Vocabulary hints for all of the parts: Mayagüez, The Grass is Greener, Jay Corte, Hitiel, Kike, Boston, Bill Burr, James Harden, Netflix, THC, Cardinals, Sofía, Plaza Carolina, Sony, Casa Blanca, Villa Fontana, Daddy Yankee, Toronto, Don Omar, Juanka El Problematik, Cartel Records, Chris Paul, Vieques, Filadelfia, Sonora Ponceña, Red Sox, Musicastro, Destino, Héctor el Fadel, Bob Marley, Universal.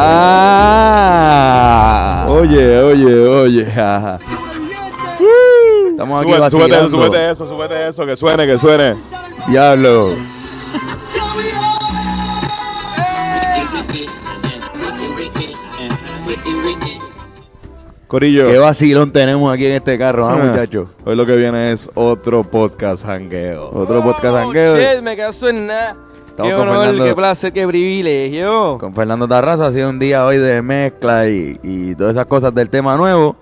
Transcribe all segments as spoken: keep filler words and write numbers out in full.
Ah. Oye, oye, oye. Estamos aquí vacilando. Súbete eso, súbete eso, súbete eso, que suene, que suene. Diablo. Corillo. Qué vacilón tenemos aquí en este carro, ¿ah, muchachos? Hoy lo que viene es otro podcast jangueo. Otro oh, podcast jangueo. Shit, me caso en nada. Qué honor, Fernando, qué placer, qué privilegio. Con Fernando Tarrazo ha sido un día hoy de mezcla y, y todas esas cosas del tema nuevo.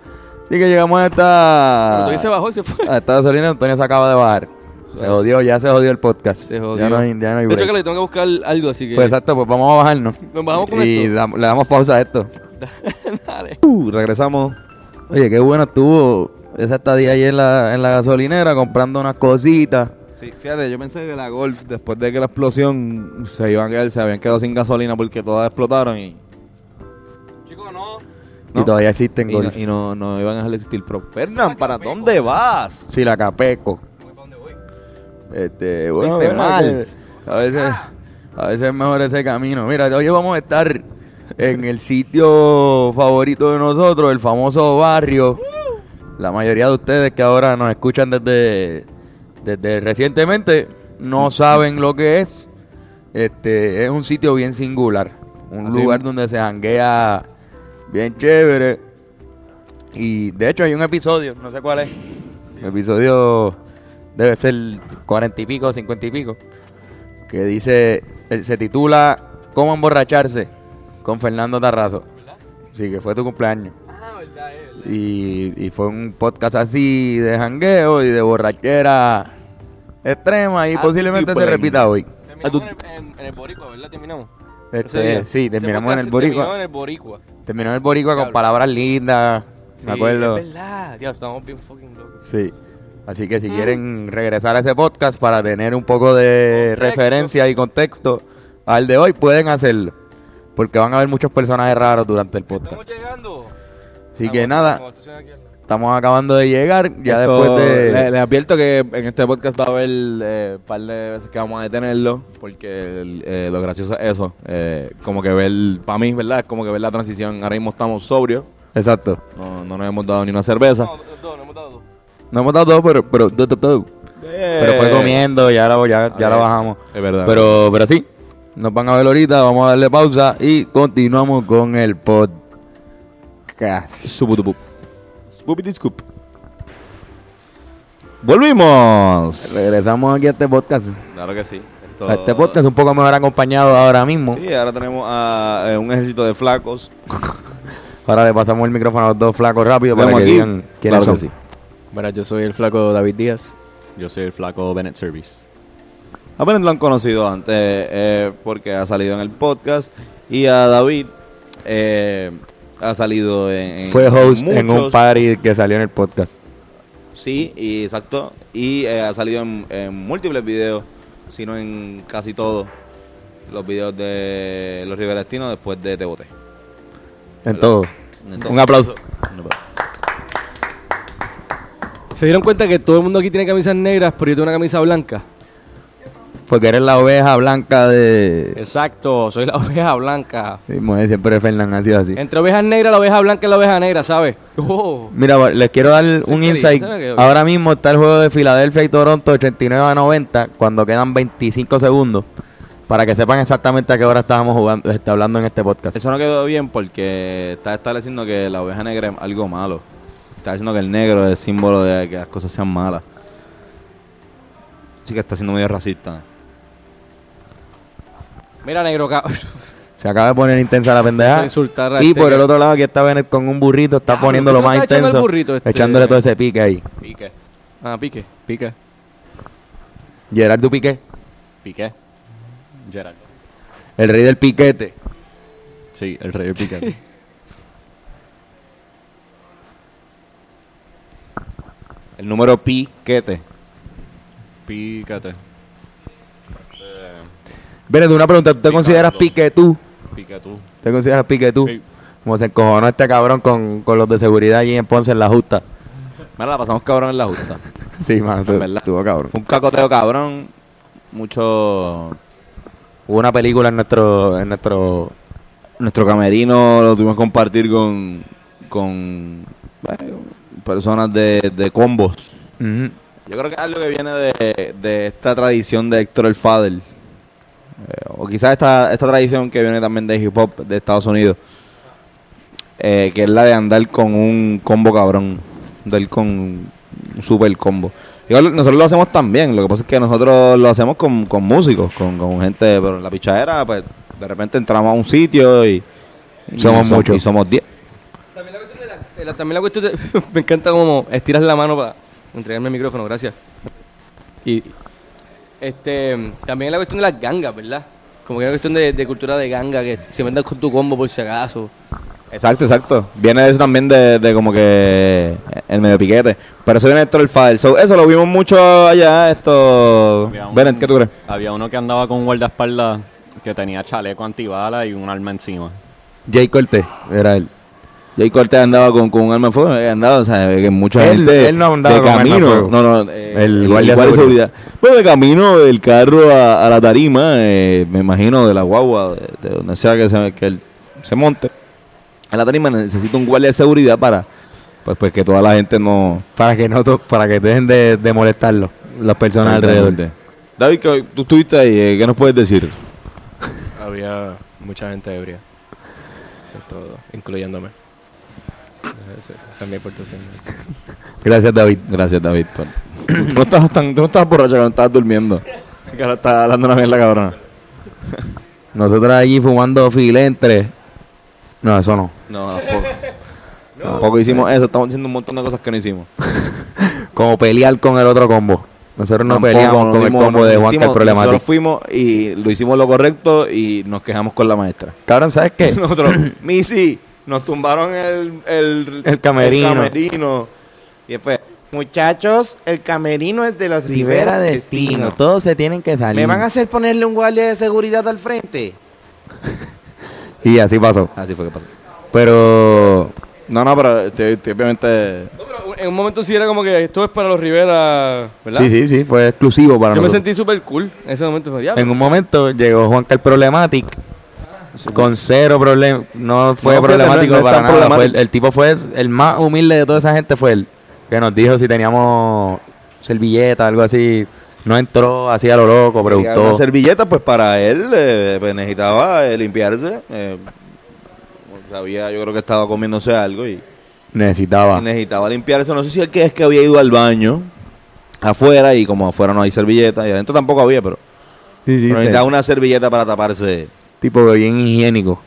Así que llegamos a esta... Antonio se bajó y se fue. A esta gasolina, Antonio se acaba de bajar. Se ¿sabes? Jodió, ya se jodió el podcast. Se jodió. Ya no hay, ya no hay break. De hecho, que le tengo que buscar algo, así que... Pues exacto, pues vamos a bajarnos. Nos bajamos con y esto. Y da, le damos pausa a esto. Dale. Uh, regresamos. Oye, qué bueno estuvo esa estadía ahí en la, en la gasolinera comprando unas cositas. Sí, fíjate, yo pensé que la Golf, después de que la explosión se iban a quedar, se habían quedado sin gasolina porque todas explotaron y... Chicos, no. no. Y todavía existen y Golf. No, y no, no iban a dejar de existir. Pero, Fernan, ¿para Capeco? ¿Dónde vas? Sí, la Capeco. Voy para donde voy. Este, bueno, este mal. A veces, ah. a veces es mejor ese camino. Mira, hoy vamos a estar... en el sitio favorito de nosotros, el famoso barrio. La mayoría de ustedes que ahora nos escuchan desde, desde recientemente no saben lo que es. Este es un sitio bien singular, un así lugar donde se janguea bien chévere. Y de hecho hay un episodio, no sé cuál es. Sí. El episodio debe ser cuarenta y pico, cincuenta y pico, que dice, se titula ¿Cómo emborracharse? Con Fernando Tarrazo. Sí, que fue tu cumpleaños. Ah, verdad, es verdad. Y, y fue un podcast así de jangueo y de borrachera extrema. Y a posiblemente se repita hoy. Terminamos en el, en, en el Boricua, ¿verdad? Terminamos. Este, sí, terminamos en el Boricua. Terminó en el Boricua. Terminó en el Boricua con Cabrón. palabras lindas. Sí, me acuerdo. Es verdad. Dios, estamos bien fucking locos. Sí. Así que si mm. quieren regresar a ese podcast para tener un poco de contexto, referencia y contexto al de hoy, pueden hacerlo. Porque van a haber muchos personajes raros durante el podcast. Estamos llegando. Así estamos, que nada, estamos acabando de llegar. Ya esto, después de... Les le advierto que en este podcast va a haber eh, un par de veces que vamos a detenerlo. Porque eh, lo gracioso es eso. Eh, como que ver, para mí, ¿verdad? Es como que ver la transición. Ahora mismo estamos sobrios. Exacto. No, no nos hemos dado ni una cerveza. No, dos, no hemos dado dos. No hemos dado dos, pero... Pero, do, do, do. Yeah. Pero fue comiendo, ya la, ya, ya la bajamos. Es verdad. Pero, pero sí. Nos van a ver ahorita, vamos a darle pausa y continuamos con el podcast. Subutupup. Subutidiscup. ¡Volvimos! Regresamos aquí a este podcast. Claro que sí. Esto... Este podcast un poco mejor acompañado ahora mismo. Sí, ahora tenemos a eh, un ejército de flacos. Ahora le pasamos el micrófono a los dos flacos rápido para que aquí? digan quiénes claro son. Bueno, yo soy el flaco David Díaz. Yo soy el flaco Bennett Service. A Bennett lo han conocido antes eh, porque ha salido en el podcast y a David eh, ha salido en... Fue host en, en un party que salió en el podcast. Sí, y, exacto. Y eh, ha salido en, en múltiples videos, sino en casi todos los videos de Los Riverplatinos después de Te Boté. En todo. en todo. Un aplauso. Un aplauso. ¿Se dieron cuenta que todo el mundo aquí tiene camisas negras, pero yo tengo una camisa blanca? Porque eres la oveja blanca de... Exacto, soy la oveja blanca. Sí, mujer, siempre Fernán ha sido así. Entre ovejas negras, la oveja blanca y la oveja negra, ¿sabes? Oh. Mira, les quiero dar sí, un insight. Que... Ahora mismo está el juego de Filadelfia y Toronto ochenta y nueve a noventa, cuando quedan veinticinco segundos, para que sepan exactamente a qué hora estábamos jugando, está hablando en este podcast. Eso no quedó bien porque está estableciendo que la oveja negra es algo malo. Está diciendo que el negro es símbolo de que las cosas sean malas. Así que está siendo medio racista. Mira, negro cabrón. Se acaba de poner intensa la pendeja. Y por el otro lado aquí está Bennett con un burrito. Está ah, poniendo lo más intenso. Echando el burrito este... Echándole todo ese pique ahí. Pique. Ah, pique. Pique. Gerardo Piqué. Piqué. Gerardo. El rey del piquete. Sí, el rey del piquete. El número piquete. Piquete. Bennett, una pregunta, ¿tú te Pica consideras todo. Piquetú? Piquetú. ¿Te consideras Piquetú? Pique. Como se encojonó este cabrón con, con los de seguridad allí en Ponce, en La Justa. Mira, la pasamos cabrón en La Justa. Sí, mano, tú, verdad. Estuvo cabrón. Fue un cacoteo cabrón, mucho... Hubo una película en nuestro en nuestro nuestro camerino lo tuvimos que compartir con, con bueno, personas de, de combos. Uh-huh. Yo creo que es algo que viene de, de esta tradición de Héctor el Fadel. Eh, o quizás esta, esta tradición que viene también de hip hop de Estados Unidos. Eh, que es la de andar con un combo cabrón. Andar con un super combo. Igual nosotros lo hacemos también. Lo que pasa es que nosotros lo hacemos con, con músicos, con, con gente. Pero en la pichadera, pues de repente entramos a un sitio y, y somos muchos. Y somos diez. También la cuestión de la, de la, también la cuestión de, me encanta como estiras la mano para entregarme el micrófono, gracias. Y este también la cuestión de las gangas, ¿verdad? Como que es una cuestión de, de cultura de ganga, que se vendan con tu combo por si acaso. Exacto, exacto. Viene de eso también de, de como que el medio piquete. Pero eso viene de todo el Fadel. So, eso lo vimos mucho allá, esto... Un, Bennett, ¿qué tú crees? Había uno que andaba con un guardaespaldas que tenía chaleco antibalas y un arma encima. Jay Corte, era él. Jay Corte andaba con, con un arma de fuego, andaba, o sea, que mucha él, gente él no andaba de con camino, arma de no, no, eh, el, el guardia de seguridad. Pero de camino del carro a, a la tarima, eh, me imagino de la guagua, de, de donde sea que se, que él se monte, a la tarima necesita un guardia de seguridad para, pues, pues que toda la gente no, para que no, to, para que dejen de, de molestarlo, las personas alrededor. David, que tú estuviste ahí, ¿qué nos puedes decir? Había mucha gente ebria, eso es todo, incluyéndome. Esa, esa es mi aportación. Gracias, David. Gracias, David. Tú no estabas tan, tú no estabas borracho cuando estabas durmiendo. Que ahora estás hablando una mierda, cabrona. Nosotros allí fumando filentre. No, eso no. No, tampoco. No, tampoco hicimos eso. Estamos haciendo un montón de cosas que no hicimos. Como pelear con el otro combo. Nosotros no tampoco, peleamos nos con dimos, el combo de Juanka El Problematik. Nosotros fuimos y lo hicimos lo correcto y nos quejamos con la maestra. Cabrón, ¿sabes qué? Nosotros, Missy. Nos tumbaron el, el, el, camerino. el camerino. Y después, muchachos, el camerino es de los Rivera Destino. Destino. Todos se tienen que salir. ¿Me van a hacer ponerle un guardia de seguridad al frente? Y así pasó. Así fue que pasó. Pero... No, no, pero te, te, obviamente... No, pero en un momento sí era como que esto es para los Rivera, ¿verdad? Sí, sí, sí, fue exclusivo para Yo nosotros. Yo me sentí súper cool en ese momento. En un momento llegó Juanka El Problematik. Con cero problema, no fue no, problemático no, no para nada. Problemático. Fue el, el tipo fue el más humilde de toda esa gente, fue él que nos dijo si teníamos servilleta, algo así. No entró así a lo loco, preguntó. Una servilleta, pues para él eh, pues necesitaba eh, limpiarse. Eh, sabía, yo creo que estaba comiéndose algo y necesitaba. Y necesitaba limpiarse. No sé si es que es que había ido al baño afuera y como afuera no hay servilleta y adentro tampoco había, pero, sí, sí, pero necesitaba sí. una servilleta para taparse. Tipo bien higiénico,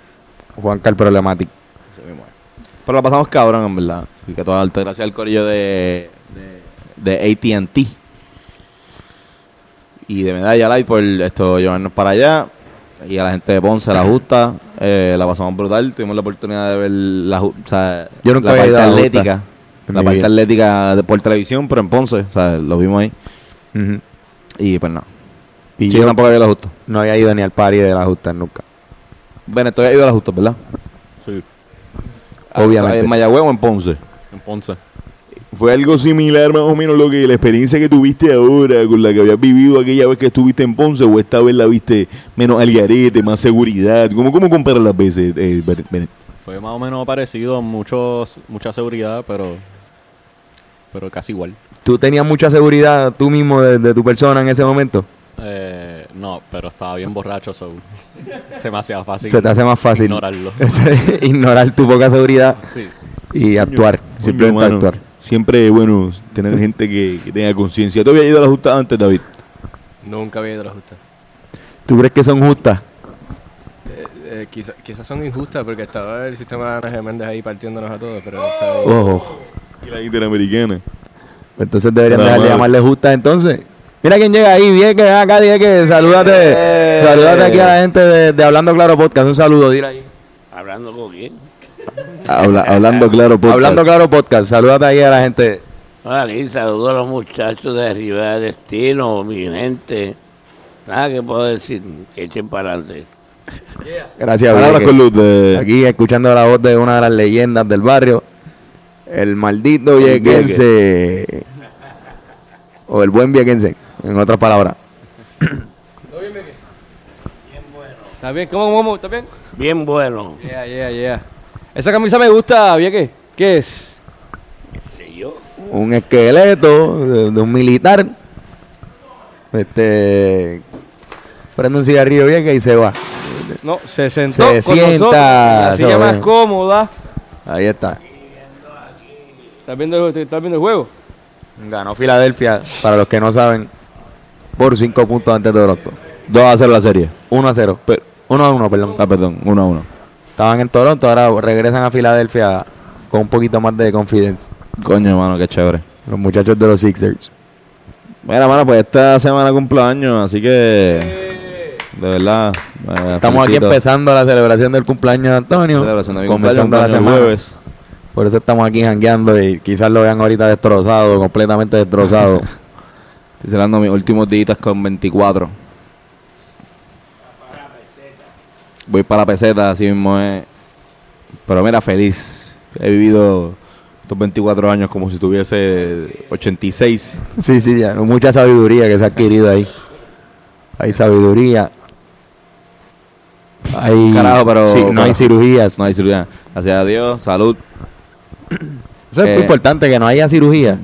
Juanka El Problematik. Pero la pasamos cabrón, en verdad. Y que toda alta gracia al corillo de, de, de A T and T y de Medalla Light por esto llevarnos para allá. Y a la gente de Ponce, La Justa, eh, la pasamos brutal. Tuvimos la oportunidad de ver la, o sea, Yo nunca la parte atlética. La, la parte atlética de, por televisión, pero en Ponce, o sea, lo vimos ahí. Uh-huh. Y pues nada. No. Y sí, yo tampoco había La Justa. No había ido ni al party de La Justa nunca. Bueno, tú habías ido a La Justa, ¿verdad? Sí. Obviamente. ¿En Mayagüez o en Ponce? En Ponce. Fue algo similar más o menos lo que la experiencia que tuviste ahora con la que habías vivido aquella vez que estuviste en Ponce, o esta vez la viste menos al garete, más seguridad. ¿Cómo, cómo comparas las veces, eh, Bennett? Fue más o menos parecido, muchos, mucha seguridad, pero, pero casi igual. ¿Tú tenías mucha seguridad tú mismo de, de tu persona en ese momento? Eh, no, pero estaba bien borracho, so. Se me hacía fácil. Se te hace más fácil ignorarlo. Ignorar tu poca seguridad. Sí. Y actuar. Coño, simplemente coño, actuar. Siempre es bueno tener gente que, que tenga conciencia. ¿Tú habías ido a La Justa antes, David? Nunca había ido a La Justa. ¿Tú crees que son justas? Eh, eh, quizás quizá son injustas porque estaba el sistema de Geméndez ahí partiéndonos a todos, pero oh. Ojo. Y la interamericana. Entonces deberían dejar de llamarle justas entonces. Mira quién llega ahí, Vieques, acá, Vieques, salúdate, eh, salúdate aquí a la gente de, de Hablando Claro Podcast, un saludo, dile ahí. ¿Hablando con quién? Habla, hablando Claro Podcast. Hablando Claro Podcast, salúdate ahí a la gente. Hola, aquí saludo a los muchachos de Rivera Destino, mi gente, nada que puedo decir, que echen para adelante. Yeah. Gracias, Palabras con luz de... Aquí escuchando la voz de una de las leyendas del barrio, el maldito viequense, o el buen viequense. En otras palabras. Bien bueno. ¿Está bien? ¿Cómo, cómo? ¿Está bien? Bien bueno. Yeah, yeah, yeah. Esa camisa me gusta, Vieques. ¿Qué es? ¿Qué sé yo? Un esqueleto de, de un militar. Este... prende un cigarrillo, Vieques, y se va. No, se sentó se con sienta, nosotros. La silla más cómoda. Ahí está. ¿Estás viendo, estás viendo el juego? Ganó Filadelfia, para los que no saben, por cinco puntos ante Toronto. dos a cero la serie. uno a cero. uno a uno, perdón. Ah, perdón. uno a uno. Estaban en Toronto, ahora regresan a Filadelfia con un poquito más de confidence. Coño, hermano, qué chévere. Los muchachos de los Sixers. Mira, mano, pues esta semana cumpleaños, así que... de verdad. Eh, Estamos felicito. Aquí empezando la celebración del cumpleaños de Antonio. Celebración de mi comenzando cumpleaños la semana. Jueves. Por eso estamos aquí jangueando y quizás lo vean ahorita destrozado, completamente destrozado. Estoy cerrando mis últimos días con veinticuatro. Voy para la peseta, así mismo es. Pero mira, feliz. He vivido estos veinticuatro años como si tuviese ochenta y seis. Sí, sí, ya. Mucha sabiduría que se ha adquirido ahí. Hay sabiduría. Hay, carajo, pero sí, no, no hay cirugías. No hay cirugía. Gracias a Dios, salud. Eso eh, es muy importante, que no haya cirugía,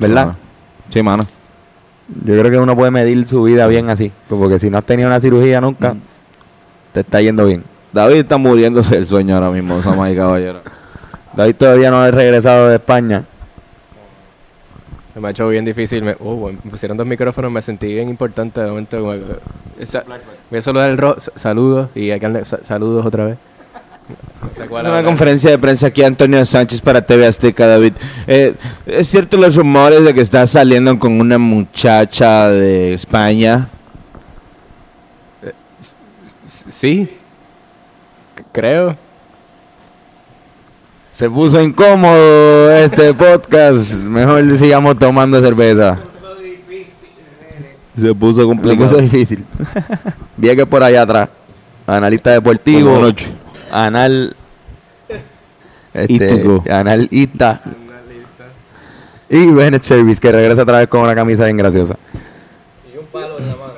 ¿verdad? Mano. Sí, mano. Yo creo que uno puede medir su vida bien así, porque si no has tenido una cirugía nunca, mm. te está yendo bien. David está muriéndose del sueño ahora mismo, somos ahí caballero. David todavía no ha regresado de España. Me ha hecho bien difícil. Me, oh, me pusieron dos micrófonos, me sentí bien importante de momento. Como, esa, voy a saludar el rock. Saludos. Y acá sa, saludos otra vez. Es una conferencia de prensa aquí, Antonio Sánchez para T V Azteca, David. Eh, ¿Es cierto los rumores de que estás saliendo con una muchacha de España? Eh, sí. Creo. Se puso incómodo este podcast. Mejor sigamos tomando cerveza. Se puso complicado. Se puso difícil. Vieques por allá atrás. Analista deportivo. Anal. Este, analista. Y Bennett Service, que regresa otra vez con una camisa bien graciosa. Y un palo en la mano.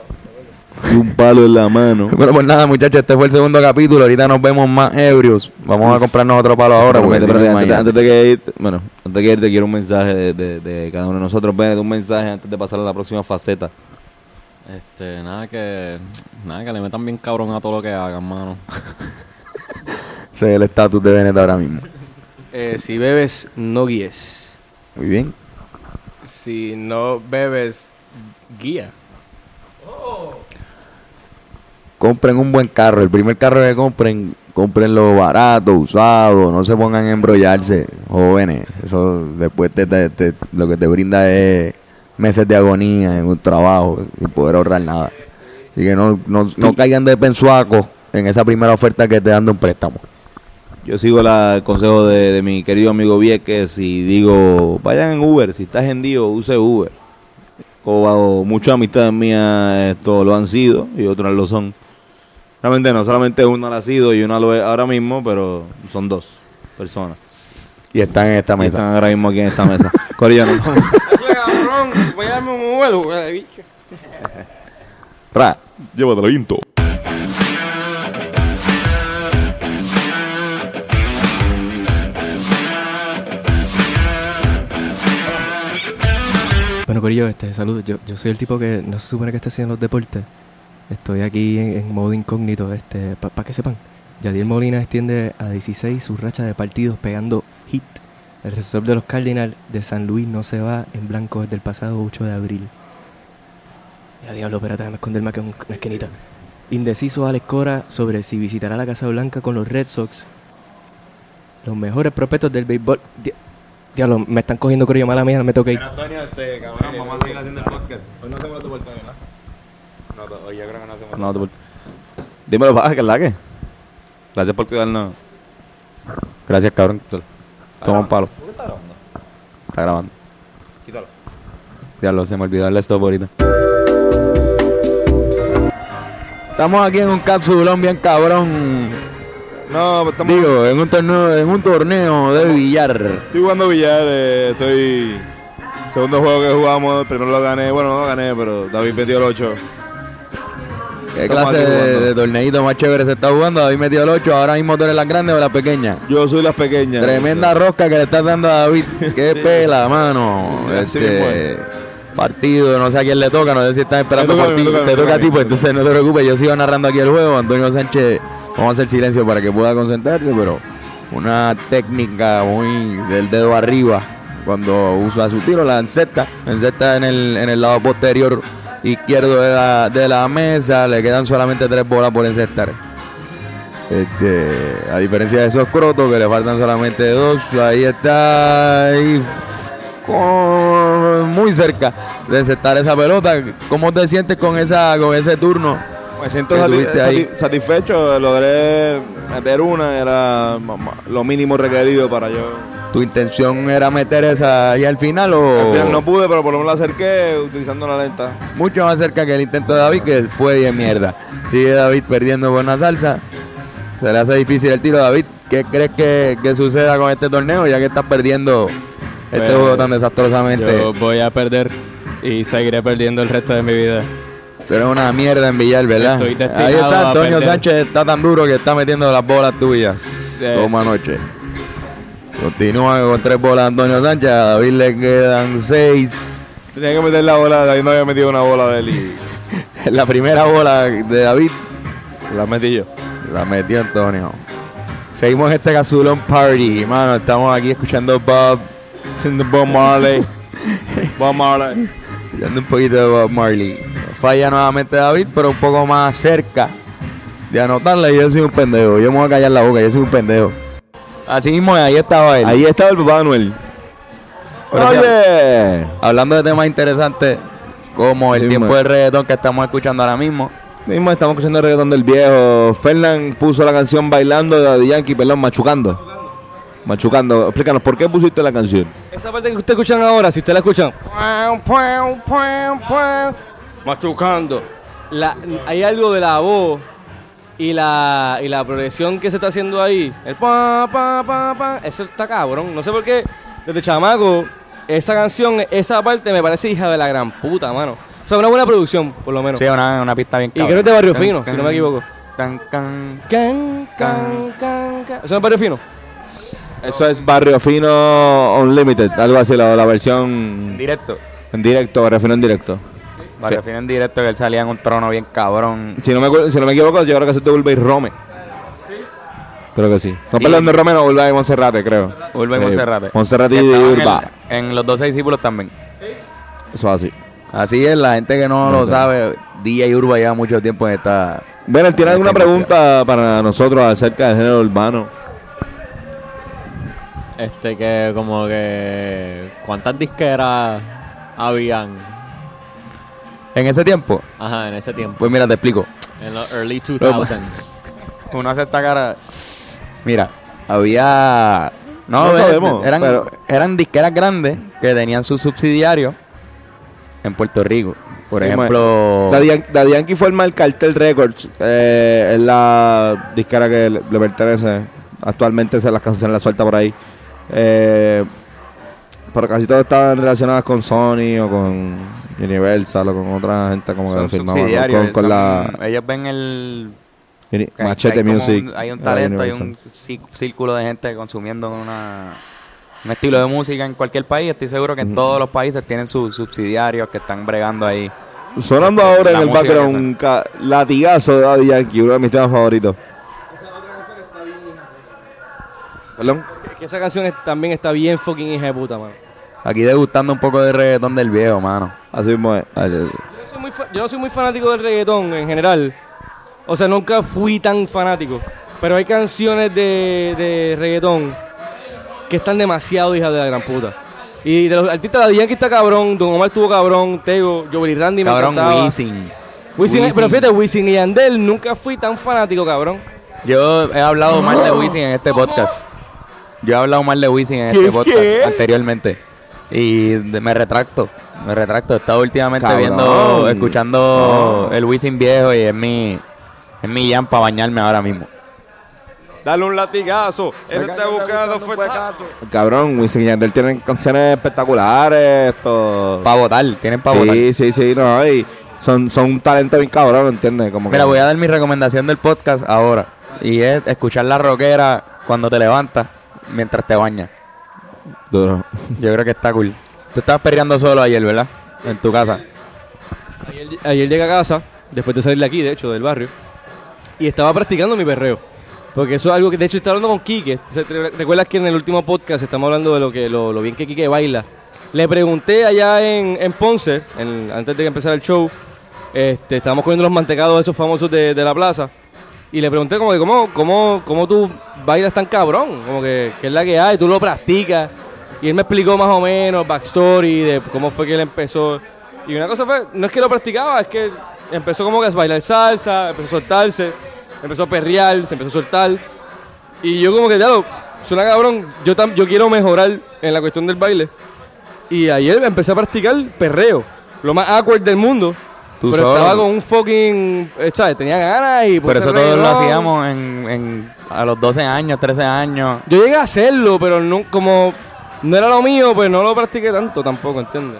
Y un palo en la mano. Pero pues nada, muchachos, este fue el segundo capítulo. Ahorita nos vemos más ebrios. Vamos Uf. a comprarnos otro palo ahora. Porque antes, antes, antes, antes de que irte, bueno, antes de que irte, quiero un mensaje de, de, de cada uno de nosotros. Ven, un mensaje antes de pasar a la próxima faceta. Este, nada que. Nada que le metan bien cabrón a todo lo que hagan, mano. Ese es el estatus de Bennett ahora mismo. Eh, si bebes, no guíes. Muy bien. Si no bebes, guía. Oh. Compren un buen carro. El primer carro que compren, comprenlo barato, usado. No se pongan a embrollarse, jóvenes. Eso después te, te, te, lo que te brinda es meses de agonía en un trabajo sin poder ahorrar nada. Así que no, no, no caigan de pensuaco en esa primera oferta que te dan de un préstamo. Yo sigo la, el consejo de, de mi querido amigo Vieques y digo, vayan en Uber. Si estás en Dio, use Uber. Como muchas amistades mías esto lo han sido y otras lo son. Realmente no, solamente uno la ha sido y una lo es ahora mismo, pero son dos personas. Y están en esta mesa. Y están ahora mismo aquí en esta mesa. Corillano. Cabrón, voy a darme un vuelo, bicho. Ra, llévatelo, Vinto. Bueno, Corillo, este, saludos. Yo, yo soy el tipo que no se supone que está haciendo los deportes. Estoy aquí en, en modo incógnito, este, para pa que sepan. Yadier Molina extiende a dieciséis su racha de partidos pegando hit. El receptor de los Cardinals de San Luis no se va en blanco desde el pasado ocho de abril. Ya diablo, espérate, déjame esconderme acá en una esquinita. Indeciso Alex Cora sobre si visitará la Casa Blanca con los Red Sox. Los mejores prospectos del béisbol... Di- diablo, me están cogiendo, Corillo, mala mía, no me toque ir. Pero Antonio, este, cabrón, vamos a seguir haciendo el podcast. Hoy no hacemos la oportunidad, ¿verdad? No, hoy yo creo que no hacemos no, por... Dímelo, baja, que es la que. Gracias por cuidarnos. Gracias, cabrón. Toma un palo. ¿Por qué está grabando? Está grabando. Quítalo. Diablo, se me olvidó el stop ahorita. Estamos aquí en un capsulón bien cabrón. No, pues estamos... Digo, en un torneo, en un torneo de billar. Estoy jugando billar, eh, estoy... Segundo juego que jugamos, el primero lo gané. Bueno, no lo gané, pero David metió el ocho. ¿Qué clase de, de torneito más chévere se está jugando? David metió el ocho, ahora mismo tú eres las grandes o las pequeñas. Yo soy las pequeñas. Tremenda yo. Rosca que le estás dando a David. Qué sí. pela, mano. Sí, este, sí, bueno. Partido, no sé a quién le toca, no sé si están esperando por ti. Te toca, toca a ti, pues entonces no te preocupes, yo sigo narrando aquí el juego. Antonio Sánchez, vamos a hacer silencio para que pueda concentrarse, pero una técnica muy del dedo arriba cuando usa su tiro, la encesta, encesta en el, en el lado posterior izquierdo de la, de la mesa, le quedan solamente tres bolas por encestar. Este, a diferencia de esos crotos que le faltan solamente dos, ahí está, ahí, con, muy cerca de encestar esa pelota. ¿Cómo te sientes con esa, con ese turno? Me siento sati- sati- satisfecho, logré meter una, era lo mínimo requerido para yo. ¿Tu intención era meter esa allá al final o...? Al final no pude, pero por lo menos la acerqué utilizando la lenta. Mucho más cerca que el intento de David, que fue de mierda. Sigue David perdiendo buena salsa. Se le hace difícil el tiro. David, ¿qué crees que, que suceda con este torneo, ya que estás perdiendo este bueno, juego tan desastrosamente? Yo voy a perder y seguiré perdiendo el resto de mi vida. Pero es una mierda en Villar, ¿verdad? Estoy destinado. Ahí está, Antonio Sánchez está tan duro que está metiendo las bolas tuyas. Eh, Como sí. anoche. Continúa con tres bolas Antonio Sánchez. A David le quedan seis. Tenía que meter la bola, David no había metido una bola de él. Y... la primera bola de David la metí yo. La metió Antonio. Seguimos este Gazulón Party, mano. Estamos aquí escuchando Bob, Bob Marley. Bob Marley. Escuchando un poquito de Bob Marley. Falla nuevamente David, pero un poco más cerca de anotarla. Y yo soy un pendejo. Yo me voy a callar la boca, yo soy un pendejo. Así mismo, ahí estaba él. Ahí estaba el papá Manuel. ¡Oye! Hablando de temas interesantes, como el sí, tiempo man. del reggaetón que estamos escuchando ahora mismo. Mismo estamos escuchando el reggaetón del viejo. Fernán puso la canción Bailando de Yankee, perdón, Machucando. Machucando, explícanos, ¿por qué pusiste la canción? Esa parte que ustedes escuchan ahora, si ustedes la escuchan. Machucando. La, hay algo de la voz y la y la progresión que se está haciendo ahí. El pa pa pa pa. Eso está cabrón. No sé por qué. Desde chamaco, esa canción, esa parte me parece hija de la gran puta, mano. O sea, una buena producción, por lo menos. Sí, una, una pista bien cabrón. Y creo que es de Barrio Fino, can, si no me equivoco. Can, can, can, can, can, can. ¿Eso es Barrio Fino? Eso es Barrio Fino Unlimited, algo así, la, la versión. Directo. En directo, Barrio Fino en directo. Para sí. que fin en directo que él salía en un trono bien cabrón. Si no me, si no me equivoco, yo creo que eso te vuelve y Rome. ¿Sí? Creo que sí. No, perdón, no Rome, no, Urba y Montserrat, creo. Urba y Montserrat. Montserrat y Urba. En, en los doce discípulos también. Sí. Eso es así. Así es, la gente que no, no lo sabe, D J Urba lleva mucho tiempo en esta... Bueno, ¿tiene alguna pregunta para nosotros acerca del género urbano? Este, que como que... ¿Cuántas disqueras habían...? ¿En ese tiempo? Ajá, en ese tiempo. Pues mira, te explico. En los early two thousands. Uno hace esta cara... Mira, había... No, no sabemos, eran, pero... eran disqueras grandes que tenían sus subsidiarios en Puerto Rico. Por sí, ejemplo... Daddy Yankee forma el Cartel Records. Eh, es la disquera que le, le pertenece. Actualmente se las canciones la suelta por ahí. Eh, pero casi todas estaban relacionadas con Sony o con... Universal o con otra gente como son que lo firmaba con, con la... Ellos ven el... Machete hay Music. Un, hay un talento, hay un círculo de gente consumiendo una, un estilo de música en cualquier país. Estoy seguro que en uh-huh. todos los países tienen sus subsidiarios que están bregando ahí. Sonando este, ahora en el background un ca- latigazo de Daddy Yankee, uno de mis temas favoritos. Esa otra canción está bien hija de... ¿Perdón? Es que esa canción es, también está bien fucking hija de puta, man. Aquí degustando un poco de reggaetón del viejo, mano. Así mismo es. Ay, yo, soy muy fa- yo no soy muy fanático del reggaetón en general. O sea, nunca fui tan fanático. Pero hay canciones de, de reggaetón que están demasiado hijas de la gran puta. Y de los artistas, Daddy Yankee está cabrón, Don Omar tuvo cabrón, Tego, Joey Randy me encantaba. Cabrón Wisin. Wisin. Pero fíjate, Wisin y Yandel, nunca fui tan fanático, cabrón. Yo he hablado mal de Wisin en este podcast. Yo he hablado mal de Wisin en este podcast anteriormente. Y me retracto, me retracto. He estado últimamente cabrón. viendo, escuchando no. el Wisin viejo y es mi, es mi jam para bañarme ahora mismo. Dale un latigazo, él está buscando fuetazo. Cabrón, Wisin y Yandel tienen canciones espectaculares. Para votar, tienen para sí, votar. Sí, sí, sí, no, y son, son un talento bien cabrón, ¿entiendes? Como Mira, que... voy a dar mi recomendación del podcast ahora. Y es escuchar la roquera cuando te levantas mientras te bañas. Duro. Yo creo que está cool. Tú estabas perreando solo ayer, ¿verdad? En tu casa. Ayer, ayer llegué a casa, después de salir de aquí, de hecho, del barrio. Y estaba practicando mi perreo. Porque eso es algo que, de hecho, estaba hablando con Kike. ¿Recuerdas que en el último podcast estamos hablando de lo que lo, lo bien que Kike baila? Le pregunté allá en, en Ponce, en, antes de que empezara el show, este, estábamos comiendo los mantecados esos famosos de, de la plaza, y le pregunté como que, ¿cómo, cómo, cómo tú bailas tan cabrón? Como que, ¿qué es la que hay? ¿Tú lo practicas? Y él me explicó más o menos backstory de cómo fue que él empezó. Y una cosa fue, no es que lo practicaba, es que empezó como que a bailar salsa, empezó a soltarse, empezó a perrear, se empezó a soltar. Y yo como que, ya lo, suena cabrón, yo, tam, yo quiero mejorar en la cuestión del baile. Y ayer empecé a practicar perreo, lo más awkward del mundo. Tú pero solo. Estaba con un fucking, ¿sabes? Tenía ganas y... Pero eso todos lo hacíamos en, en, a los doce años, trece años. Yo llegué a hacerlo, pero no, como no era lo mío, pues no lo practiqué tanto tampoco, ¿entiendes?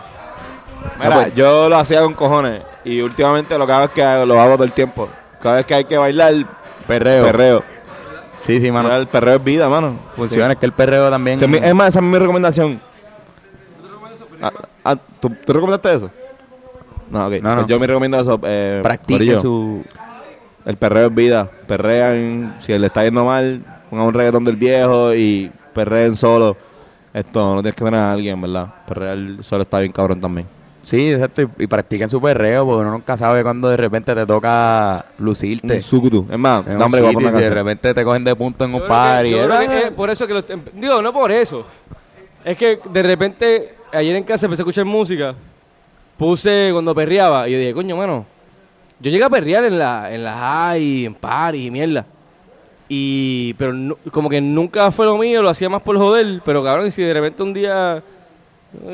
Mira, ah, pues, yo lo hacía con cojones y últimamente lo que hago es que lo hago todo el tiempo. Cada vez que hay que bailar, perreo. Perreo. Sí, sí, mano. El perreo es vida, mano. Funciona, sí. Es que el perreo también... Sí, es más, esa es mi recomendación. Ah, ah, ¿tú, ¿Tú recomendaste eso? No, ok. No, no. Yo me recomiendo eso. Eh, Practique su... El perreo es vida. Perrean. Si le está yendo mal, pongan un reggaetón del viejo y perreen solo. Esto, no tienes que tener a alguien, ¿verdad? Perrear solo está bien cabrón también. Sí, exacto. Y, y practiquen su perreo porque uno nunca sabe cuando de repente te toca lucirte. Un sucutu. Es más, en nombre, sitio, si de repente te cogen de punto en yo un par y... Eh, por eso que los... Digo, no por eso. Es que de repente... Ayer en casa empecé a escuchar música, puse cuando perreaba, y yo dije, coño, mano, yo llegué a perrear en la en la high, en party y mierda, y pero no, como que nunca fue lo mío, lo hacía más por joder, pero cabrón, y si de repente un día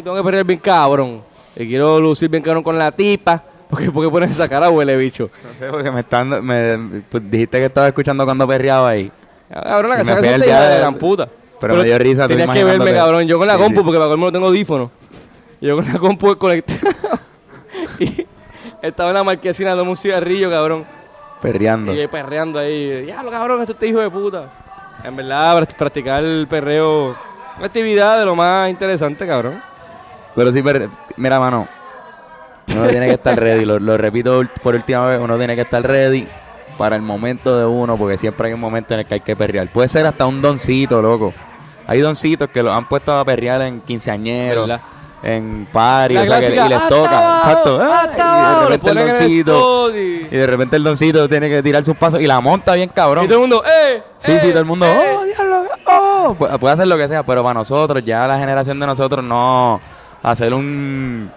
tengo que perrear bien cabrón, y quiero lucir bien cabrón con la tipa, porque porque pones esa cara, huele bicho. No sé, porque me están, me pues, dijiste que estaba escuchando cuando perreaba ahí. Cabrón, la casa que te lleva de gran puta. Pero, pero me dio risa. Tenías que verme, cabrón. Yo con la sí, compu, sí. Porque para colmo no tengo audífono. Yo con la compu desconectado. Y estaba en la marquesina tomando un cigarrillo, cabrón. Perreando. Y yo perreando ahí. Ya, lo cabrón, este hijo de puta. En verdad, practicar el perreo. Una actividad de lo más interesante, cabrón. Pero sí, per... mira, mano. Uno tiene que estar ready. Lo, lo repito por última vez. Uno tiene que estar ready para el momento de uno. Porque siempre hay un momento en el que hay que perrear. Puede ser hasta un doncito, loco. Hay doncitos que los han puesto a perrear en quinceañeros, ¿verdad? En party, la o sea, clásica, que y les toca. Exacto. Ah, y de repente el doncito. Y... y de repente el doncito tiene que tirar sus pasos y la monta bien cabrón. Y todo el mundo, ¡eh! Sí, eh, sí, todo el mundo, eh, ¡oh, diablo! ¡Oh! Pu- puede hacer lo que sea, pero para nosotros, ya la generación de nosotros, no. Hacer un.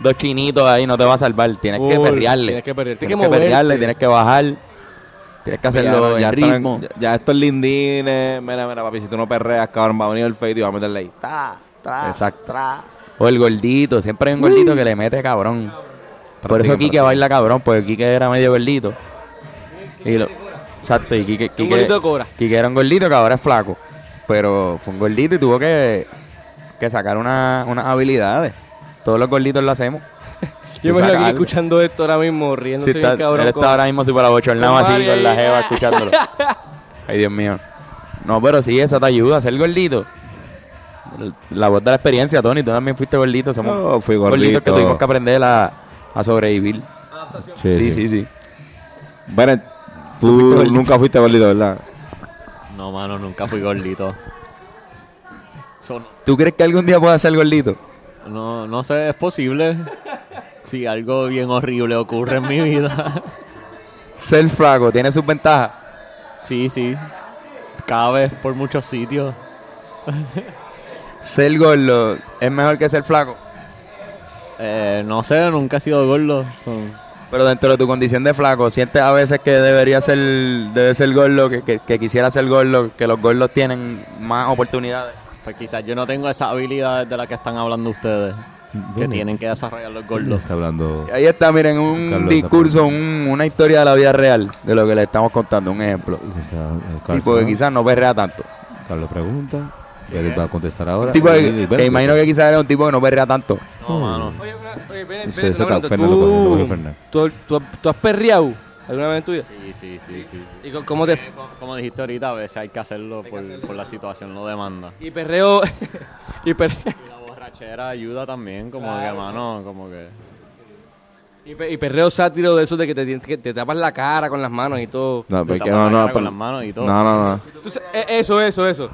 Dos chinitos ahí no te va a salvar. Tienes Uy, que perrearle. Tienes que perrearle. Tienes que, que perrearle, tienes que bajar. Tienes que hacerlo ya, en ya ritmo. Están, ya, ya estos lindines. Mira, mira, papi, si tú no perreas, cabrón, va a venir el feito y va a meterle ahí. Tra, tra, exacto. Tra. O el gordito. Siempre hay un gordito Uy. que le mete, cabrón. Por Pratiquen, eso Kike baila, cabrón, porque Kike era medio gordito. Y lo, exacto, y Kike, Kike, un gordito de cobra. Kike era un gordito que ahora es flaco. Pero fue un gordito y tuvo que, que sacar una, unas habilidades. Todos los gorditos lo hacemos. Yo me imagino aquí escuchando esto ahora mismo, riéndose sí, está, bien cabrón. Él está con... ahora mismo así para bochornado, así con la jeva escuchándolo. Ay, Dios mío. No, pero sí, esa te ayuda, ser gordito. La voz de la experiencia, Tony, tú también fuiste gordito. Somos no, fui gordito. gorditos que tuvimos que aprender a, a sobrevivir. Adaptación. Sí, sí, sí. sí. sí. Bueno, tú, ¿Tú fuiste nunca fuiste gordito, ¿verdad? No, mano, nunca fui gordito. Son... ¿Tú crees que algún día puedas ser gordito? No, no sé, es posible. Si sí, algo bien horrible ocurre en mi vida. Ser flaco, ¿tiene sus ventajas? Sí, sí. Cabes por muchos sitios. Ser gordo, ¿es mejor que ser flaco? Eh, no sé, nunca he sido gordo. Son... Pero dentro de tu condición de flaco, ¿sientes a veces que debería ser, debe ser gordo, que, que, que quisiera ser gordo, que los gordos tienen más oportunidades? Pues quizás yo no tengo esas habilidades de las que están hablando ustedes. Que tienen que desarrollar los gordos. Está hablando... Ahí está, miren, un Carlos discurso, un, una historia de la vida real, de lo que le estamos contando, un ejemplo. O sea, Carlos, y porque ¿no? quizás no perrea tanto. Carlos pregunta. Él va a contestar ahora. Tipo que, que, que imagino que quizás era un tipo que no perrea tanto. No, mano. Oye, oye, ven, ven, tú, tú, tú has perreado alguna vez en tu vida. Sí, sí, sí, sí. ¿Y cómo, cómo te...? Como dijiste ahorita, a veces hay que hacerlo, hay por, que hacerlo por la situación, lo demanda. Y perreo... y perreo... Y la borrachera ayuda también, como claro, que, mano, como que... Y, pe- y perreo sátiro de eso de que te, que te tapas la cara con las manos y todo. No, porque no, no, la no, con las manos y todo. No, no, no. Entonces, eso, eso, eso.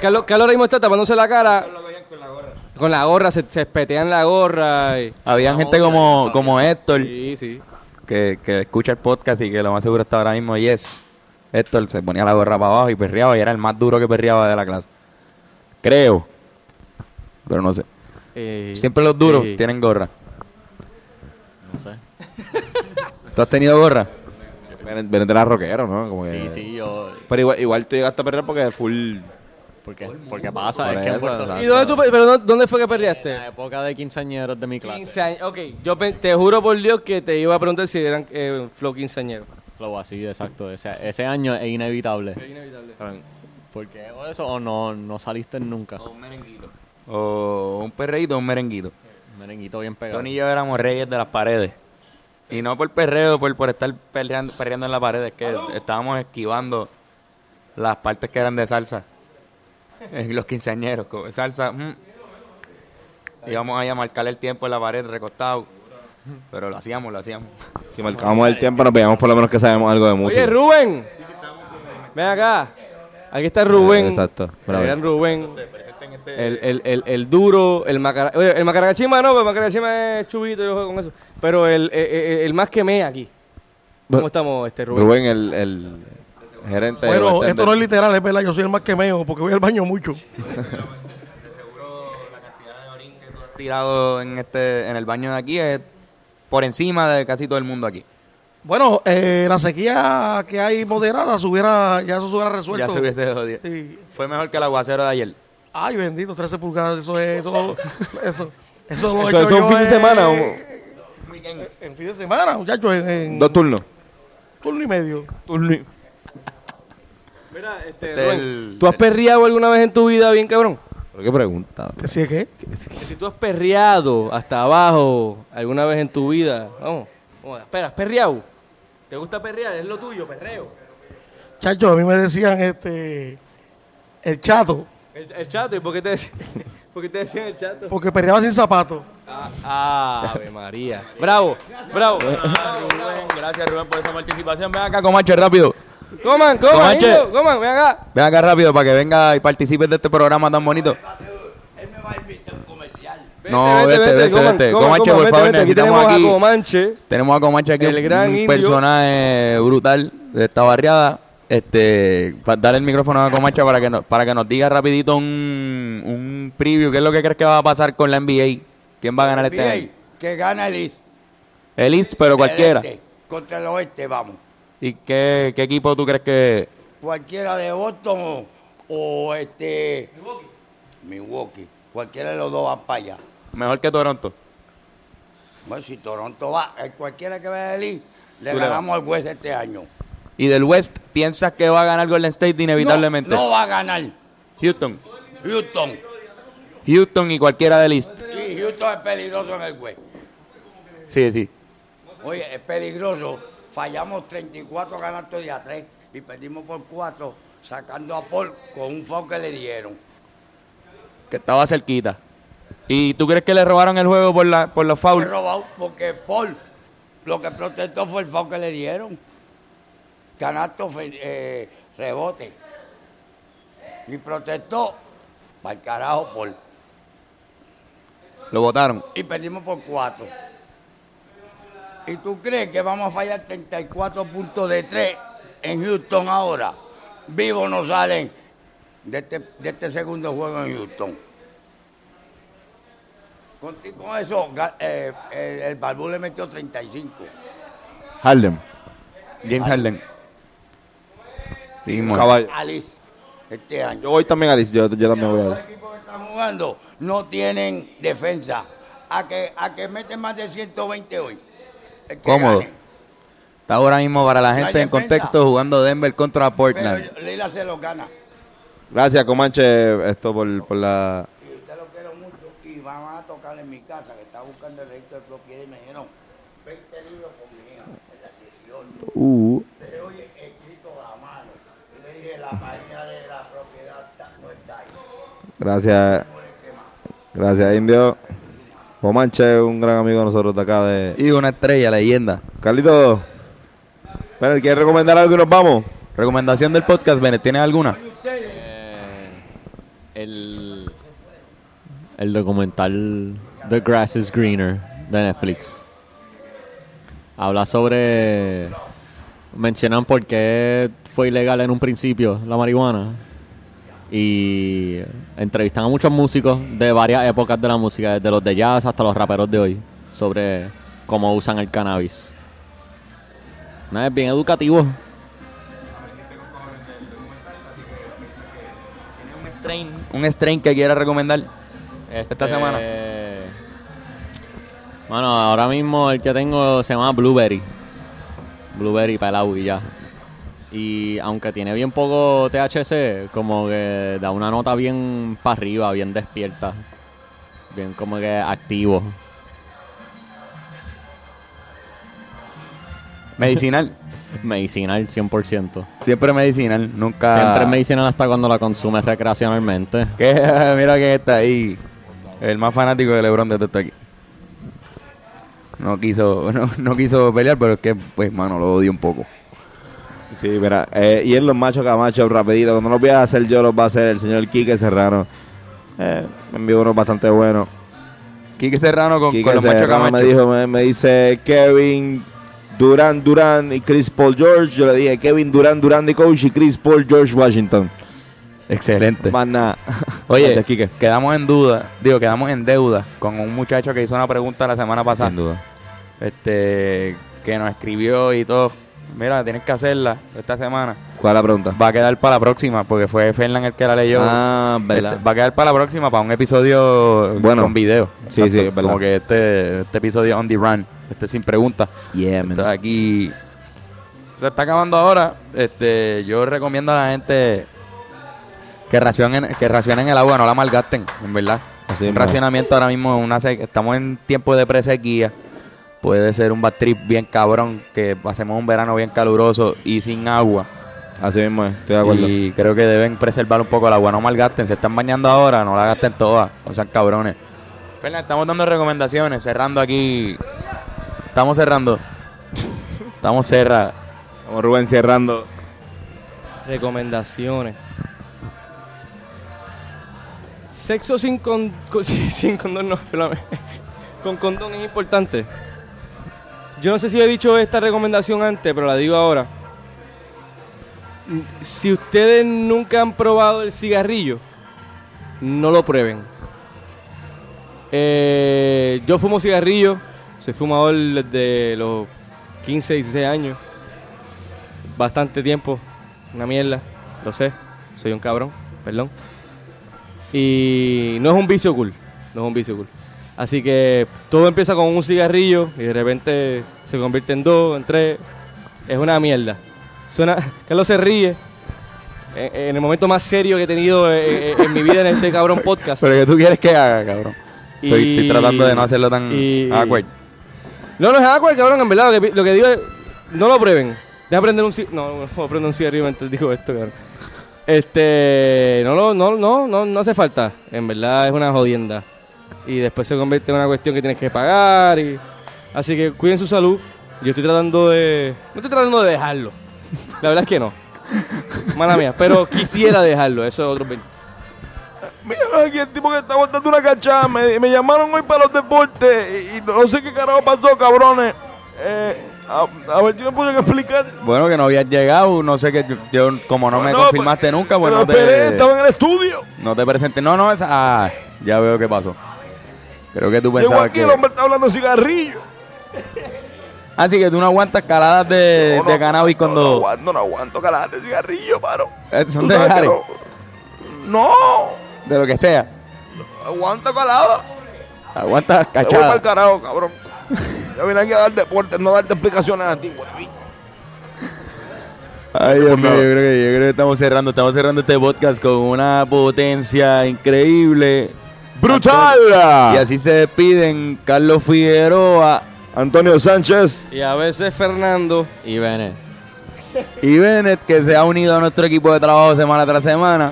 Carlos ahora mismo está tapándose la cara. Con la gorra. Con la gorra, se, se espetean la gorra. Y... Había gente como, como Héctor. Sí, sí. Que, que escucha el podcast y que lo más seguro está ahora mismo. Y es Héctor se ponía la gorra para abajo y perreaba. Y era el más duro que perreaba de la clase. Creo. Pero no sé. Eh, Siempre los duros eh. tienen gorra. No sé. ¿Tú has tenido gorra? Vienes de la rockero, ¿no? Como que... Sí, sí, yo... Pero igual, igual tú llegaste a perrear porque es full... Porque, porque pasa, por es que en Puerto Rico... ¿Y dónde tú, pero dónde fue que perreaste? En la época de quinceañeros de mi clase. Quinceañeros, ok. Yo te juro por Dios que te iba a preguntar si eran eh, flow quinceañero. Flow así, exacto. Ese, ese año es inevitable. Es inevitable. Porque o eso o no, no saliste nunca. O un merenguito. O un perreíto o un merenguito. Merenguito bien pegado. Tony y yo éramos reyes de las paredes. Sí. Y no por perreo, por, por estar perreando, perreando en la pared. Es que ¡alú! Estábamos esquivando las partes que eran de salsa. Los quinceañeros, salsa. Mm. Íbamos ahí a marcarle el tiempo en la pared, recostado. Pero lo hacíamos, lo hacíamos. Si marcábamos el tiempo, nos veíamos por lo menos que sabemos algo de música. Oye, Rubén. Ven acá. Aquí está Rubén. Exacto. Gran Rubén. El, el, el, el duro, el macara... Oye, el macaracachima no, pero el macaracachima es chubito, yo juego con eso. Pero el, el, el, el más que mea aquí. ¿Cómo estamos, este Rubén? Rubén, el, el gerente... Bueno, esto no es literal, es verdad, yo soy el más que meo, porque voy al baño mucho. Seguro la cantidad de orín que tú has tirado en, este, en el baño de aquí es por encima de casi todo el mundo aquí. Bueno, eh, la sequía que hay moderada, se hubiera, ya eso se hubiera resuelto. Ya se hubiese jodido. Sí. Fue mejor que el aguacero de ayer. Ay, bendito, trece pulgadas, eso es, eso lo, eso, eso lo he hecho yo. ¿Eso es un fin de semana o...? En, en fin de semana, muchachos, en, en... ¿Dos turnos? Turno y medio. Turno y... Mira, este, este Rubén, el... ¿tú has perreado alguna vez en tu vida bien cabrón? ¿Pero qué pregunta? ¿Que si es qué? Si tú has perreado hasta abajo alguna vez en tu vida, vamos, vamos, espera, ¿has perreado? ¿Te gusta perrear? ¿Es lo tuyo, perreo? Chacho, a mí me decían, este, el chato. El, el chato, ¿y por qué, te decían, por qué te decían el chato? Porque perreaba sin zapatos. Ah, ave María. Bravo, bravo. Ah, Rubén, gracias, Rubén, por esa participación. Ven acá, Comanche, rápido. Coman, coman, hijo, coman, ven acá. Ven acá rápido para que venga y participes de este programa tan bonito. Él me va a invitar a un comercial. No, vete, vete, vete. vete, vete. Comanche, por favor, aquí tenemos aquí, a Comanche. Tenemos a Comanche aquí, el gran un indio. Personaje brutal de esta barriada. Este, darle el micrófono a Comanche para que, no, para que nos diga rapidito un, un preview. ¿Qué es lo que crees que va a pasar con la N B A? ¿Quién va a ganar este año? Que gana el East. El East, pero cualquiera. Este, contra el Oeste, vamos. ¿Y qué, qué equipo tú crees que...? Cualquiera de Boston o, o este... Milwaukee. Milwaukee. Cualquiera de los dos va para allá. Mejor que Toronto. Bueno, si Toronto va, cualquiera que vaya del East, le ganamos al West este año. ¿Y del West piensas que va a ganar Golden State inevitablemente? No, no va a ganar. Houston. Houston. Houston y cualquiera del East. Sí, Houston es peligroso en el West. Sí, sí. Oye, es peligroso. Fallamos treinta y cuatro ganatos de a tres y perdimos por cuatro sacando a Paul con un foul que le dieron. Que estaba cerquita. ¿Y tú crees que le robaron el juego por, la, por los fouls? Le robaron porque Paul lo que protestó fue el foul que le dieron. Canasto, eh, rebote. Y protestó para el carajo por... Lo votaron. Y perdimos por cuatro. ¿Y tú crees que vamos a fallar treinta y cuatro puntos de tres en Houston ahora? Vivos no salen de este, de este segundo juego en Houston. Con, con eso, eh, el, el Balbu le metió treinta y cinco. Harden. James Harden. Sí, Alice, este año. Yo voy también a Alice, yo, yo también voy a Alice. Los equipos que están jugando no tienen defensa. A que, a que meten más de ciento veinte hoy. Cómodo. Gane. Está ahora mismo para la gente no en defensa. Contexto jugando Denver contra Portland. Pero Lila se los gana. Gracias, Comanche, esto por, por la... Y usted lo quiero mucho y van a tocar en mi casa, que estaba buscando el registro de propiedad y me dijeron veinte libros conmigo, en la dieciocho. Uh. Pero oye, escrito a mano. Yo le dije, la página de la propiedad no está ahí. Gracias. Gracias, Indio. Comanche es un gran amigo de nosotros de acá. De... Y una estrella, leyenda. Carlito, Bennett, ¿quieres recomendar algo y nos vamos? Recomendación del podcast, Bennett, ¿tienes alguna? El, el documental The Grass is Greener de Netflix. Habla sobre... Mencionan por qué fue ilegal en un principio la marihuana. Y entrevistan a muchos músicos de varias épocas de la música, desde los de jazz hasta los raperos de hoy, sobre cómo usan el cannabis. No, es bien educativo. Un strain que quiera recomendar este, esta semana. Bueno, ahora mismo el que tengo se llama Blueberry. Blueberry pelado y ya. Y aunque tiene bien poco T H C, como que da una nota bien para arriba, bien despierta. Bien como que activo. Medicinal. Medicinal, cien por ciento. Siempre medicinal, nunca... Siempre medicinal hasta cuando la consumes recreacionalmente. ¿Qué? Mira quién está ahí. El más fanático de LeBron de todo esto aquí. No quiso, no, no quiso pelear, pero es que, pues, mano, lo odio un poco. Sí, mira. Eh, y en los machos camachos, rapidito. Cuando los voy a hacer yo, los va a hacer el señor Kike Serrano. Eh, me envió uno bastante bueno. Kike Serrano con, Kike con los machos camachos. Me dijo, me, me dice Kevin... Durán, Durán y Chris Paul George. Yo le dije Kevin Durán, Durán de coach y Chris Paul George Washington. Excelente. Más nada. Oye, gracias, Kike. Quedamos en duda, digo, quedamos en deuda con un muchacho que hizo una pregunta la semana pasada. Sin duda. Este, que nos escribió y todo. Mira, tienes que hacerla esta semana. ¿Cuál es la pregunta? Va a quedar para la próxima, porque fue Fernan el que la leyó. Ah, verdad. Este, va a quedar para la próxima, para un episodio bueno, con video. Sí, exacto, sí, verdad. Como que este, este episodio on the run, este sin preguntas. Yeah, man. Entonces, aquí se está acabando ahora. Este, yo recomiendo a la gente que racionen, que racionen el agua, no la malgasten, en verdad. Así un man. Racionamiento ahora mismo, una sequ- estamos en tiempo de presequía. Puede ser un bad trip bien cabrón, que pasemos un verano bien caluroso y sin agua. Así mismo es, estoy de acuerdo. Y creo que deben preservar un poco el agua, no malgasten. Se están bañando ahora, no la gasten toda, no sean cabrones. Fernan, estamos dando recomendaciones, cerrando aquí. Estamos cerrando. Estamos cerrando. Estamos Rubén cerrando. Recomendaciones. Sexo sin con... sin condón, no, espérame. Con condón es importante. Yo no sé si he dicho esta recomendación antes, pero la digo ahora. Si ustedes nunca han probado el cigarrillo, no lo prueben. Eh, yo fumo cigarrillo, soy fumador desde los quince, dieciséis años. Bastante tiempo, una mierda, lo sé. Soy un cabrón, perdón. Y no es un vicio cool, no es un vicio cool. Así que todo empieza con un cigarrillo y de repente se convierte en dos, en tres. Es una mierda. Suena, Carlos se ríe. En, en el momento más serio que he tenido en, en mi vida en este cabrón podcast. Pero que tú quieres que haga, cabrón. Y, estoy, estoy tratando de no hacerlo tan y, awkward. No, no es awkward, cabrón. En verdad, lo que, lo que digo es, no lo prueben. Deja prender un cigarrillo. No, no prendo un cigarrillo mientras digo esto, cabrón. Este, no, no, no, no, no, no hace falta. En verdad es una jodienda. Y después se convierte en una cuestión que tienes que pagar. Y... Así que cuiden su salud. Yo estoy tratando de... No estoy tratando de dejarlo. La verdad es que no. Mala mía. Pero quisiera dejarlo. Eso es otro... Mira, aquí el tipo que está botando una cachada. Me, me llamaron hoy para los deportes. Y no sé qué carajo pasó, cabrones. Eh, a, a ver si me pueden explicar. Bueno, que no habías llegado. No sé qué... Yo, como no bueno, me no, confirmaste pues, nunca, bueno pues te... Estaba en el estudio. No te presenté. No, no, esa... Ah, ya veo qué pasó. Creo que tú pensabas que... Llegó aquí, el hombre está hablando de cigarrillo. Así que tú no aguantas caladas de, no, no, de cannabis cuando... No, no aguanto, no aguanto caladas de cigarrillo, mano. ¿Son de Jare? No, no. De lo que sea. Aguanta caladas. Aguanta cachadas. Te voy para el carajo, cabrón. Ya vine aquí a dar deporte, no darte explicaciones a ti, güey. Ay, Dios mío, yo creo que, yo creo que estamos cerrando, estamos cerrando este podcast con una potencia increíble. ¡Brutal! Antonio, y así se despiden Carlos Figueroa, Antonio Sánchez y a veces Fernando y Bennett. Y Bennett, que se ha unido a nuestro equipo de trabajo semana tras semana,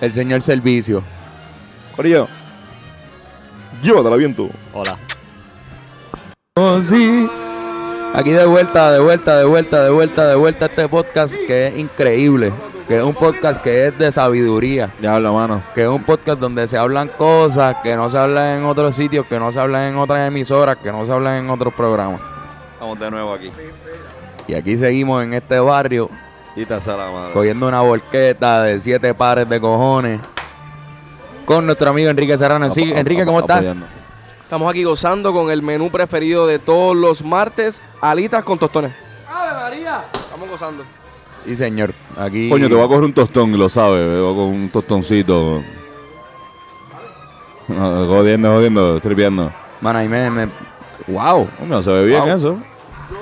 el señor Servicio. Corillo, llévatela viento. Hola. Oh, sí. Aquí de vuelta, de vuelta, de vuelta, de vuelta, de vuelta a este podcast que es increíble. Que es un podcast que es de sabiduría. Ya habla, mano. Que es un podcast donde se hablan cosas que no se hablan en otros sitios, que no se hablan en otras emisoras, que no se hablan en otros programas. Estamos de nuevo aquí. Y aquí seguimos en este barrio. Y te sale la madre. Cogiendo una volqueta de siete pares de cojones. Con nuestro amigo Enrique Serrano. Sí, Enrique, ¿cómo estás? Apoyando. Estamos aquí gozando con el menú preferido de todos los martes, alitas con tostones. ¡Ave María! Estamos gozando. Y señor, aquí... Coño, te voy a coger un tostón, lo sabes. Te voy a coger un tostoncito. No, jodiendo, jodiendo, tripeando. Man, ahí me... me... ¡Wow! No se ve bien wow. Eso. Yo...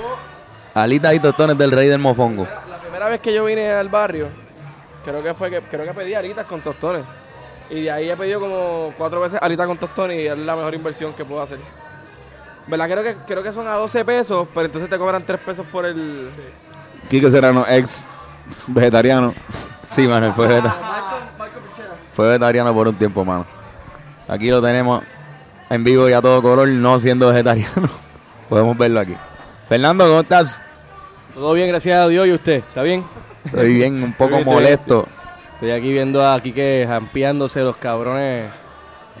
Alitas y tostones del rey del mofongo. La primera, la primera vez que yo vine al barrio, creo que fue que creo que pedí alitas con tostones. Y de ahí he pedido como cuatro veces alitas con tostones y es la mejor inversión que puedo hacer. ¿Verdad? Creo que, creo que son a doce pesos, pero entonces te cobran tres pesos por el... Sí. Kike Serrano, ex vegetariano. Sí, mano, fue vegetariano. Fue vegetariano por un tiempo, mano. Aquí lo tenemos en vivo y a todo color, no siendo vegetariano. Podemos verlo aquí. Fernando, ¿cómo estás? Todo bien, gracias a Dios. ¿Y usted? ¿Está bien? Estoy bien, un poco bien, molesto. Estoy aquí viendo a Kike jampeándose los cabrones.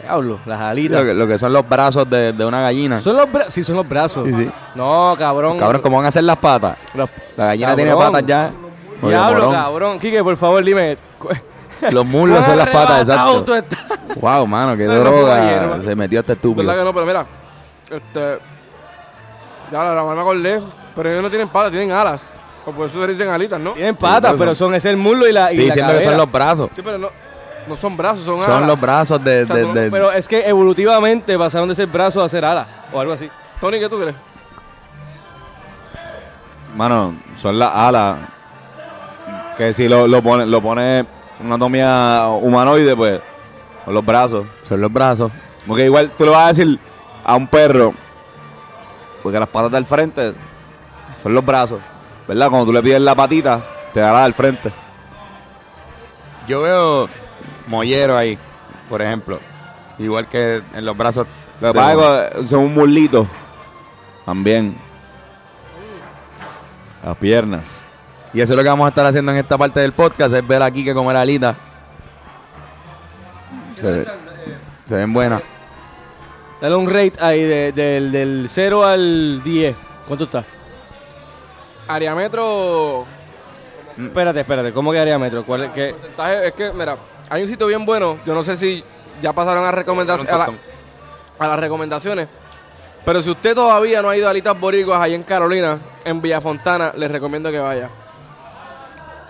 Diablo, las alitas. Lo que, lo que son los brazos de, de una gallina. ¿Son los bra- sí, son los brazos. Sí, sí. No, cabrón. Cabrón, ¿cómo van a hacer las patas? Los, la gallina cabrón. Tiene patas ya. Diablo, cabrón. Kike, por favor, dime. Los muslos son las patas, exacto. Wow, mano, qué no, droga. No, no, se metió este estúpido. ¿Verdad que no? Pero mira, este. Ya la, la mano acordé. Pero ellos no tienen patas, tienen alas. O por eso se dicen alitas, ¿no? Tienen patas, sí, pero son ese el muslo y la y sí, la diciendo cabera. Que son los brazos. Sí, pero no, no son brazos, son alas. Son los brazos de... O sea, de, de, de... Pero es que evolutivamente pasaron de ser brazos a ser alas o algo así. Tony, ¿qué tú crees? Mano, son las alas que si lo, lo pone lo pone una anatomía humanoide, pues son los brazos. Son los brazos. Porque igual tú le vas a decir a un perro porque las patas del frente son los brazos. ¿Verdad? Cuando tú le pides la patita, te dará al frente. Yo veo mollero ahí, por ejemplo. Igual que en los brazos. Lo que pasa es que son un muslito. También. Las piernas. Y eso es lo que vamos a estar haciendo en esta parte del podcast, es ver a Kike comer alitas. Se, ve, se ven buenas. Dale un rate ahí de, de, del, del cero al diez. ¿Cuánto está? Ariametro. Espérate, espérate, ¿cómo que ariametro? ¿Cuál es ah, que? Es que, mira, hay un sitio bien bueno. Yo no sé si ya pasaron a recomendaciones a, la, a las recomendaciones. Pero si usted todavía no ha ido a Alitas Boricuas ahí en Carolina, en Villa Fontana, les recomiendo que vaya.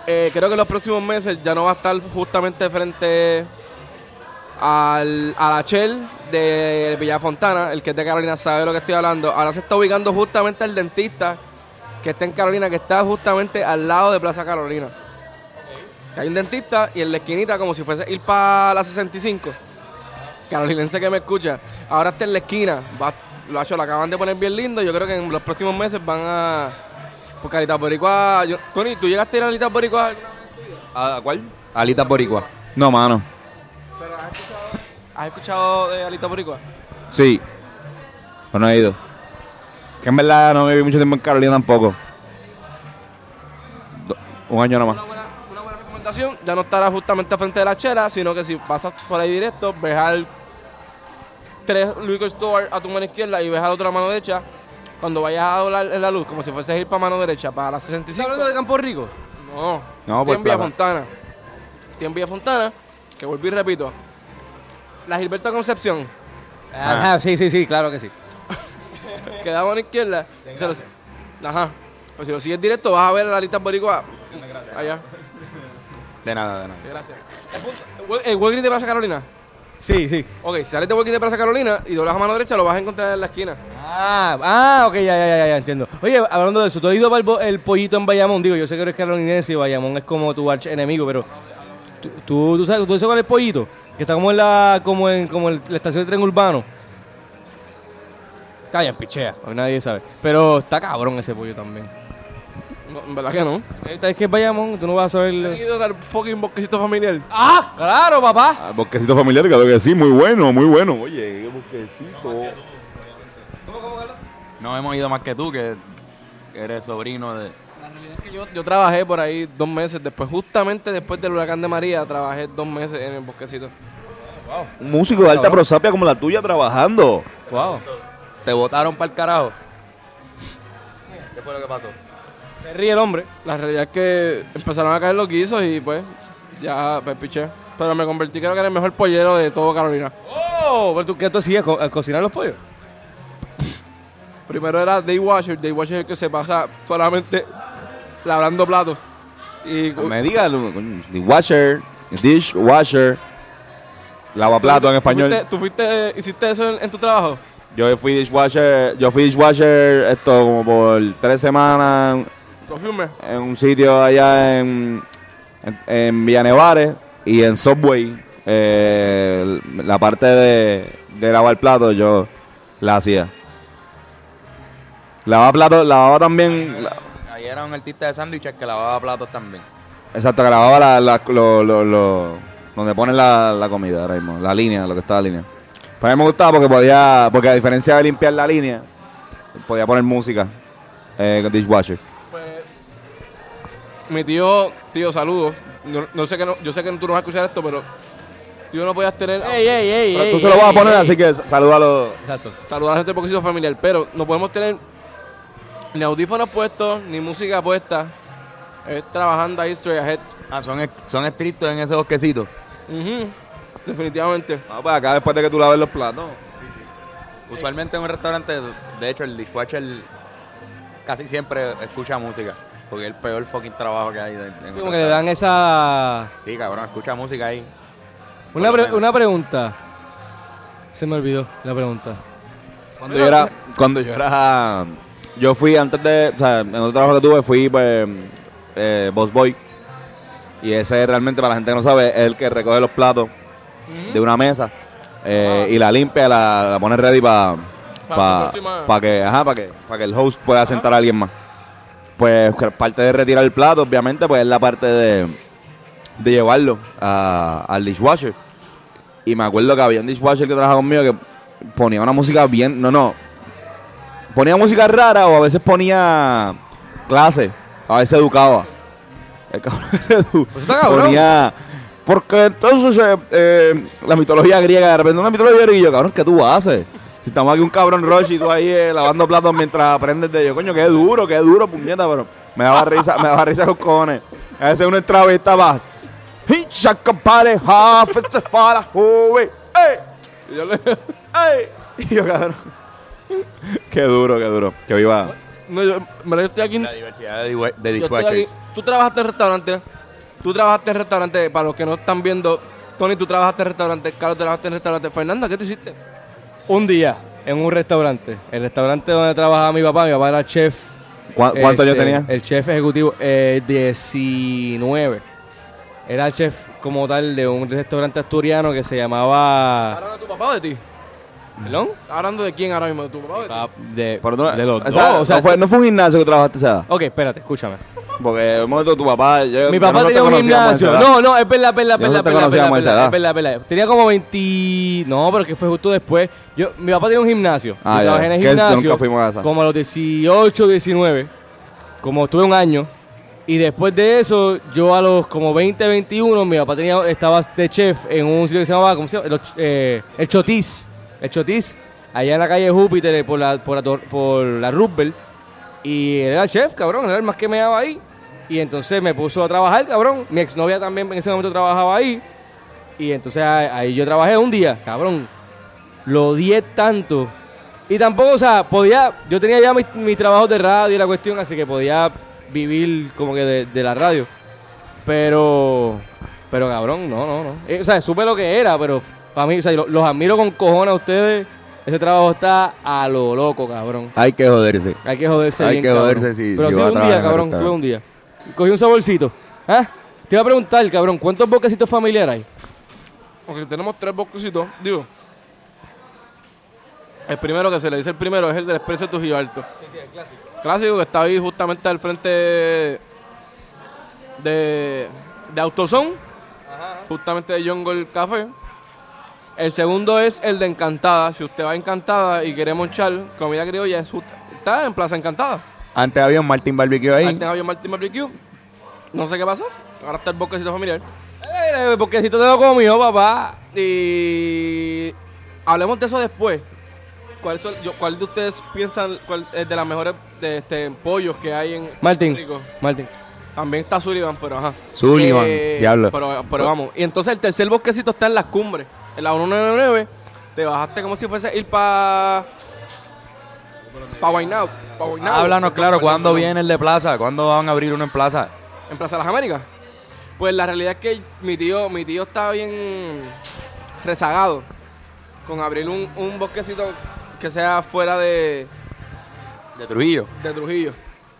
Eh, creo que en los próximos meses ya no va a estar justamente frente al, a la Shell de Villa Fontana. El que es de Carolina sabe lo que estoy hablando. Ahora se está ubicando justamente al dentista que está en Carolina, que está justamente al lado de Plaza Carolina. Okay. Hay un dentista y en la esquinita, como si fuese ir para la sesenta y cinco. Carolinense que me escucha, ahora está en la esquina. Va, lo ha hecho, lo acaban de poner bien lindo. Yo creo que en los próximos meses van a... Porque Alitas Boricua... Yo, Tony, ¿tú llegaste a ir a Alitas Boricua? ¿A cuál? Alitas Boricua. No, mano. ¿Pero has escuchado, has escuchado de Alitas Boricua? Sí. Pero no he ido. Que en verdad no viví mucho tiempo en Carolina tampoco. Do, un año nomás. Una buena, una buena recomendación. Ya no estará justamente frente de la chera, sino que si pasas por ahí directo, ves al tres Liquor Store a tu mano izquierda y ves a la otra mano derecha. Cuando vayas a doblar en la luz, como si fueses a ir para mano derecha, para la sesenta y cinco. ¿Estás hablando de Campo Rico? No. No, estoy en Villa Fontana. Estoy en Villa Fontana, que volví y repito. La Gilberto Concepción. Ajá, ah. sí, sí, sí, claro que sí. Quedamos a la izquierda. Se los, ajá. Pues si lo sigues directo, vas a ver a la lista boricua allá. De nada, de nada. Gracias. ¿El Walgreens de Plaza Carolina? Sí, sí. Ok, sales de Walgreens de Plaza Carolina y doblas a mano derecha, lo vas a encontrar en la esquina. Ah. Ah, ah, ok, ya, ya, ya, ya, entiendo. Oye, hablando de eso, ¿tú has ido para el pollito en Bayamón? Digo, yo sé que eres carolinense y Bayamón es como tu archienemigo, pero ¿tú, tú, tú sabes, tú sabes cuál es el pollito? Que está como en la, como en, como en la estación de tren urbano. Calla, pichea, hoy nadie sabe. Pero está cabrón ese pollo también. No, ¿verdad que no? Es que es Bayamón, tú no vas a saber. ¿Has ido al fucking bosquecito familiar? ¡Ah! ¡Claro, papá! Ah, bosquecito familiar, claro que sí, muy bueno, muy bueno. Oye, qué bosquecito. ¿Cómo, cómo, Carlos? No hemos ido más que tú, que eres sobrino de. La realidad es que yo, yo trabajé por ahí dos meses después, justamente después del huracán de María, trabajé dos meses en el bosquecito. Wow. Un músico de alta prosapia como la tuya trabajando. Wow. Te botaron para el carajo. ¿Qué fue lo que pasó? Se ríe el hombre. La realidad es que empezaron a caer los guisos y pues ya me piché. Pero me convertí, creo que era el mejor pollero de todo Carolina. ¡Oh! ¿Pero tú qué tú hacías? Co- ¿Cocinar los pollos? Primero era Day Washer. Day Washer es el que se pasa solamente labrando platos. Y no me digas, Day Washer, Dish Washer, lavaplato en español. ¿Tú fuiste, tú fuiste, hiciste eso en, en tu trabajo? Yo fui dishwasher, yo fui dishwasher esto como por tres semanas en un sitio allá en, en, en Villanevares y en Subway, eh, la parte de, de lavar platos yo la hacía. Lavaba platos, lavaba también... Ahí era un artista de sándwiches que lavaba platos también. Exacto, que lavaba la, la, lo, lo, lo, donde ponen la, la comida ahora mismo, la línea, lo que está la línea. A mí me gustaba porque podía, porque a diferencia de limpiar la línea, podía poner música eh, con dishwasher. Pues, mi tío, tío, saludos. No, no sé que no, yo sé que tú no vas a escuchar esto, pero tío no podías tener. Ey, ey, ey, pero tú ey, se lo ey, vas a poner, ey, así que salúdalo. Exacto. Saludar a la gente de Poquito Familiar, pero no podemos tener ni audífonos puestos, ni música puesta. Es trabajando ahí straight ahead. Ah, son, son estrictos en ese bosquecito. Uh-huh. Definitivamente. Ah, pues acá después de que tú laves los platos. Usualmente en un restaurante, de hecho, el dishwasher casi siempre escucha música. Porque es el peor fucking trabajo que hay. Sí, como que le dan esa... Sí, cabrón, escucha música ahí. Una, pre- una pregunta. Se me olvidó la pregunta. Cuando yo era... Cuando yo era... Yo fui antes de... O sea, en otro trabajo que tuve fui, pues, eh, Boss Boy. Y ese realmente, para la gente que no sabe, es el que recoge los platos de una mesa eh, ah. y la limpia, la, la pone ready para pa, pa, pa que ajá para que para que el host pueda ajá. sentar a alguien más. Pues parte de retirar el plato, obviamente, pues es la parte de de llevarlo a, al dishwasher. Y me acuerdo que había un dishwasher que trabajaba conmigo que ponía una música bien no no ponía música rara, o a veces ponía clase, a veces educaba el cabrón, pues ponía porque entonces eh, eh, la mitología griega, de repente una mitología griega, y yo, cabrón, ¿qué tú haces? Si estamos aquí un cabrón Roshi y tú ahí eh, lavando platos mientras aprendes de ellos. Coño, qué duro, qué duro, puñeta, pero me daba risa, me daba risa con cojones. A veces uno entraba y estaba... Y yo le... ¡Ey! Y yo, cabrón... Qué duro, qué duro. Que viva... No, yo, yo estoy aquí... La diversidad de, de dishwashers. Tú trabajaste en restaurante... Tú trabajaste en restaurante, para los que no están viendo, Tony, tú trabajaste en restaurante, Carlos, trabajaste en restaurante. Fernanda, ¿qué tú hiciste? Un día, en un restaurante, el restaurante donde trabajaba mi papá, mi papá era chef. ¿Cuántos este, años tenía? El chef ejecutivo, eh, diecinueve. Era chef como tal de un restaurante asturiano que se llamaba... ¿Hablando de tu papá o de ti? ¿Perdón? ¿Hablando de quién ahora mismo? ¿De tu papá o de ti? De, de, de los dos. No, o sea, no, fue, no fue un gimnasio que trabajaste esa. Ok, espérate, escúchame. Porque el momento de tu papá... Yo, mi papá no tenía un gimnasio. No, no, es verdad, es verdad, es verdad, es verdad. Tenía como veinte... No, pero que fue justo después. Yo, mi papá tenía un gimnasio. Ah, yo trabajé en el gimnasio nunca como a los dieciocho, diecinueve. Como estuve un año. Y después de eso, yo a los como veinte, veintiuno, mi papá tenía, estaba de chef en un sitio que se llamaba... ¿Cómo se llama? El, eh, el Chotis. El Chotis. Allá en la calle Júpiter, por la, por la, por la Roosevelt. Y él era chef, cabrón, era el más que me daba ahí. Y entonces me puso a trabajar, cabrón. Mi exnovia también en ese momento trabajaba ahí. Y entonces ahí yo trabajé un día, cabrón. Lo odié tanto. Y tampoco, o sea, podía... Yo tenía ya mis, mis trabajos de radio y la cuestión, así que podía vivir como que de, de la radio. Pero... Pero, cabrón, no, no, no. O sea, supe lo que era, pero para mí, o sea, los, los admiro con cojones a ustedes. Ese trabajo está a lo loco, cabrón. Hay que joderse. Hay que joderse Hay bien, que cabrón. joderse, sí. Pero si sí, un día, cabrón, tuve un día. Cogí un saborcito. ¿Ah? Te iba a preguntar, cabrón, ¿cuántos bosquecitos familiares hay? Ok, tenemos tres bosquecitos. Digo, el primero que se le dice el primero es el del Expreso de Trujillo Alto. Sí, sí, el clásico. Clásico que está ahí justamente al frente de, de Autosón. Ajá. Justamente de John Gold Café. El segundo es el de Encantada. Si usted va a Encantada y quiere monchar comida criolla, es justa, está en Plaza Encantada. Antes había un Martín Barbecue ahí. Antes había un Martín Barbecue. No sé qué pasó. Ahora está el bosquecito familiar. Eh, el bosquecito te lo comió, papá. Y hablemos de eso después. ¿Cuál, son, yo, cuál de ustedes piensan cuál es de las mejores de, este, pollos que hay en Martín, Puerto Rico? Martín. También está Sullivan, pero ajá. Sullivan, eh, diablo. Pero, pero vamos. Y entonces el tercer bosquecito está en Las Cumbres. En la ciento noventa y nueve te bajaste como si fuese ir para pa Guaynabo. Pa Guaynabo. Háblanos claro, ¿cuándo Guaynabo? Viene el de Plaza? ¿Cuándo van a abrir uno en Plaza? ¿En Plaza de las Américas? Pues la realidad es que mi tío mi tío está bien rezagado con abrir un, un bosquecito que sea fuera de... De Trujillo. De Trujillo.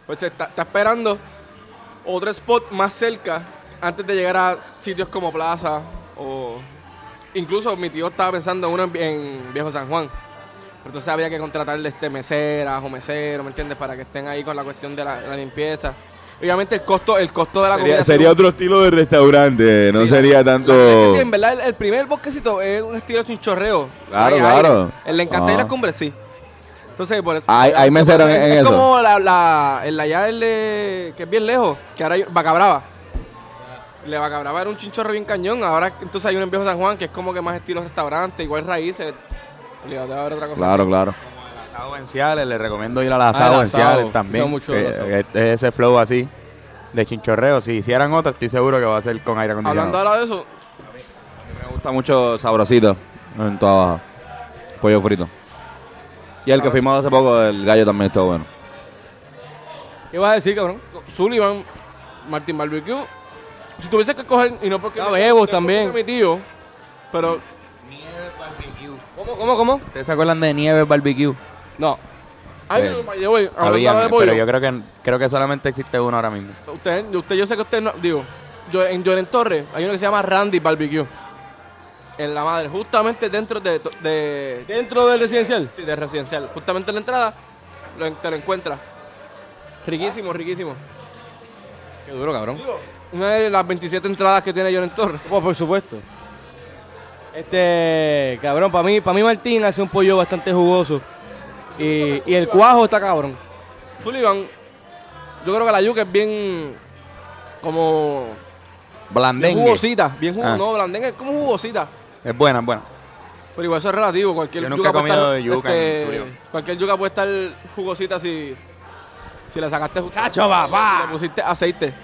Pues está, está esperando otro spot más cerca antes de llegar a sitios como Plaza o... Incluso mi tío estaba pensando en uno en Viejo San Juan. Entonces había que contratarle este meseras o meseros, ¿me entiendes? Para que estén ahí con la cuestión de la, la limpieza. Obviamente el costo, el costo de la sería, comida. Sería otro estilo de restaurante, sí, no sería la, tanto... La, es que sí, en verdad el, el primer bosquecito es un estilo chinchorreo. Claro, claro. El Encantada y Las Cumbres, sí. Entonces, por eso... Hay, hay meseros en, en es eso. Es como la, la, el allá del, que es bien lejos, que ahora hay Bacabrava. Le va a grabar un chinchorro bien cañón. Ahora entonces hay uno en Viejo San Juan que es como que más estilo restaurante, igual raíces. Le va a dar otra cosa. Claro, claro. Como el asado Venciales, le recomiendo ir al asado ah, Venciales también. Mucho que, asado. Que, que ese flow así de chinchorreo. Si hicieran otra, estoy seguro que va a ser con aire acondicionado. Hablando ahora de eso, a mí me gusta mucho sabrosito en todo abajo. Pollo frito. Y el que firmó hace poco, el gallo también estuvo bueno. ¿Qué vas a decir, cabrón? Sullivan, Martín Barbecue. Si tuviese que coger, y no porque... Ah, bebo también. Mi tío, pero... Nieves Barbecue. ¿Cómo, cómo, cómo? ¿Ustedes se acuerdan de Nieves Barbecue? No. Ay, eh, yo voy a hablar de pollo. Pero yo creo que creo que solamente existe uno ahora mismo. Usted, usted yo sé que usted no... Digo, yo, en Lloren Torres hay uno que se llama Randy Barbecue. En la madre, justamente dentro de... de ¿Dentro del residencial? Sí, del residencial. Justamente en la entrada lo, te lo encuentras. Riquísimo, riquísimo. Qué duro, cabrón. Digo, una de las veintisiete entradas que tiene Jordan Torres. Pues por supuesto. Este, cabrón, para mí, para mí Martín hace un pollo bastante jugoso. Y, y el cuajo está cabrón. Sullivan, yo creo que la yuca es bien como blandengue. Bien jugosita, bien jugosa, ah. no, blandengue es como jugosita. Es buena, es buena. Pero igual eso es relativo, cualquier yo nunca yuca he comido puede estar, yuca este, en cualquier yuca puede estar jugosita si si la sacaste Chacho, papá. Le, le pusiste aceite.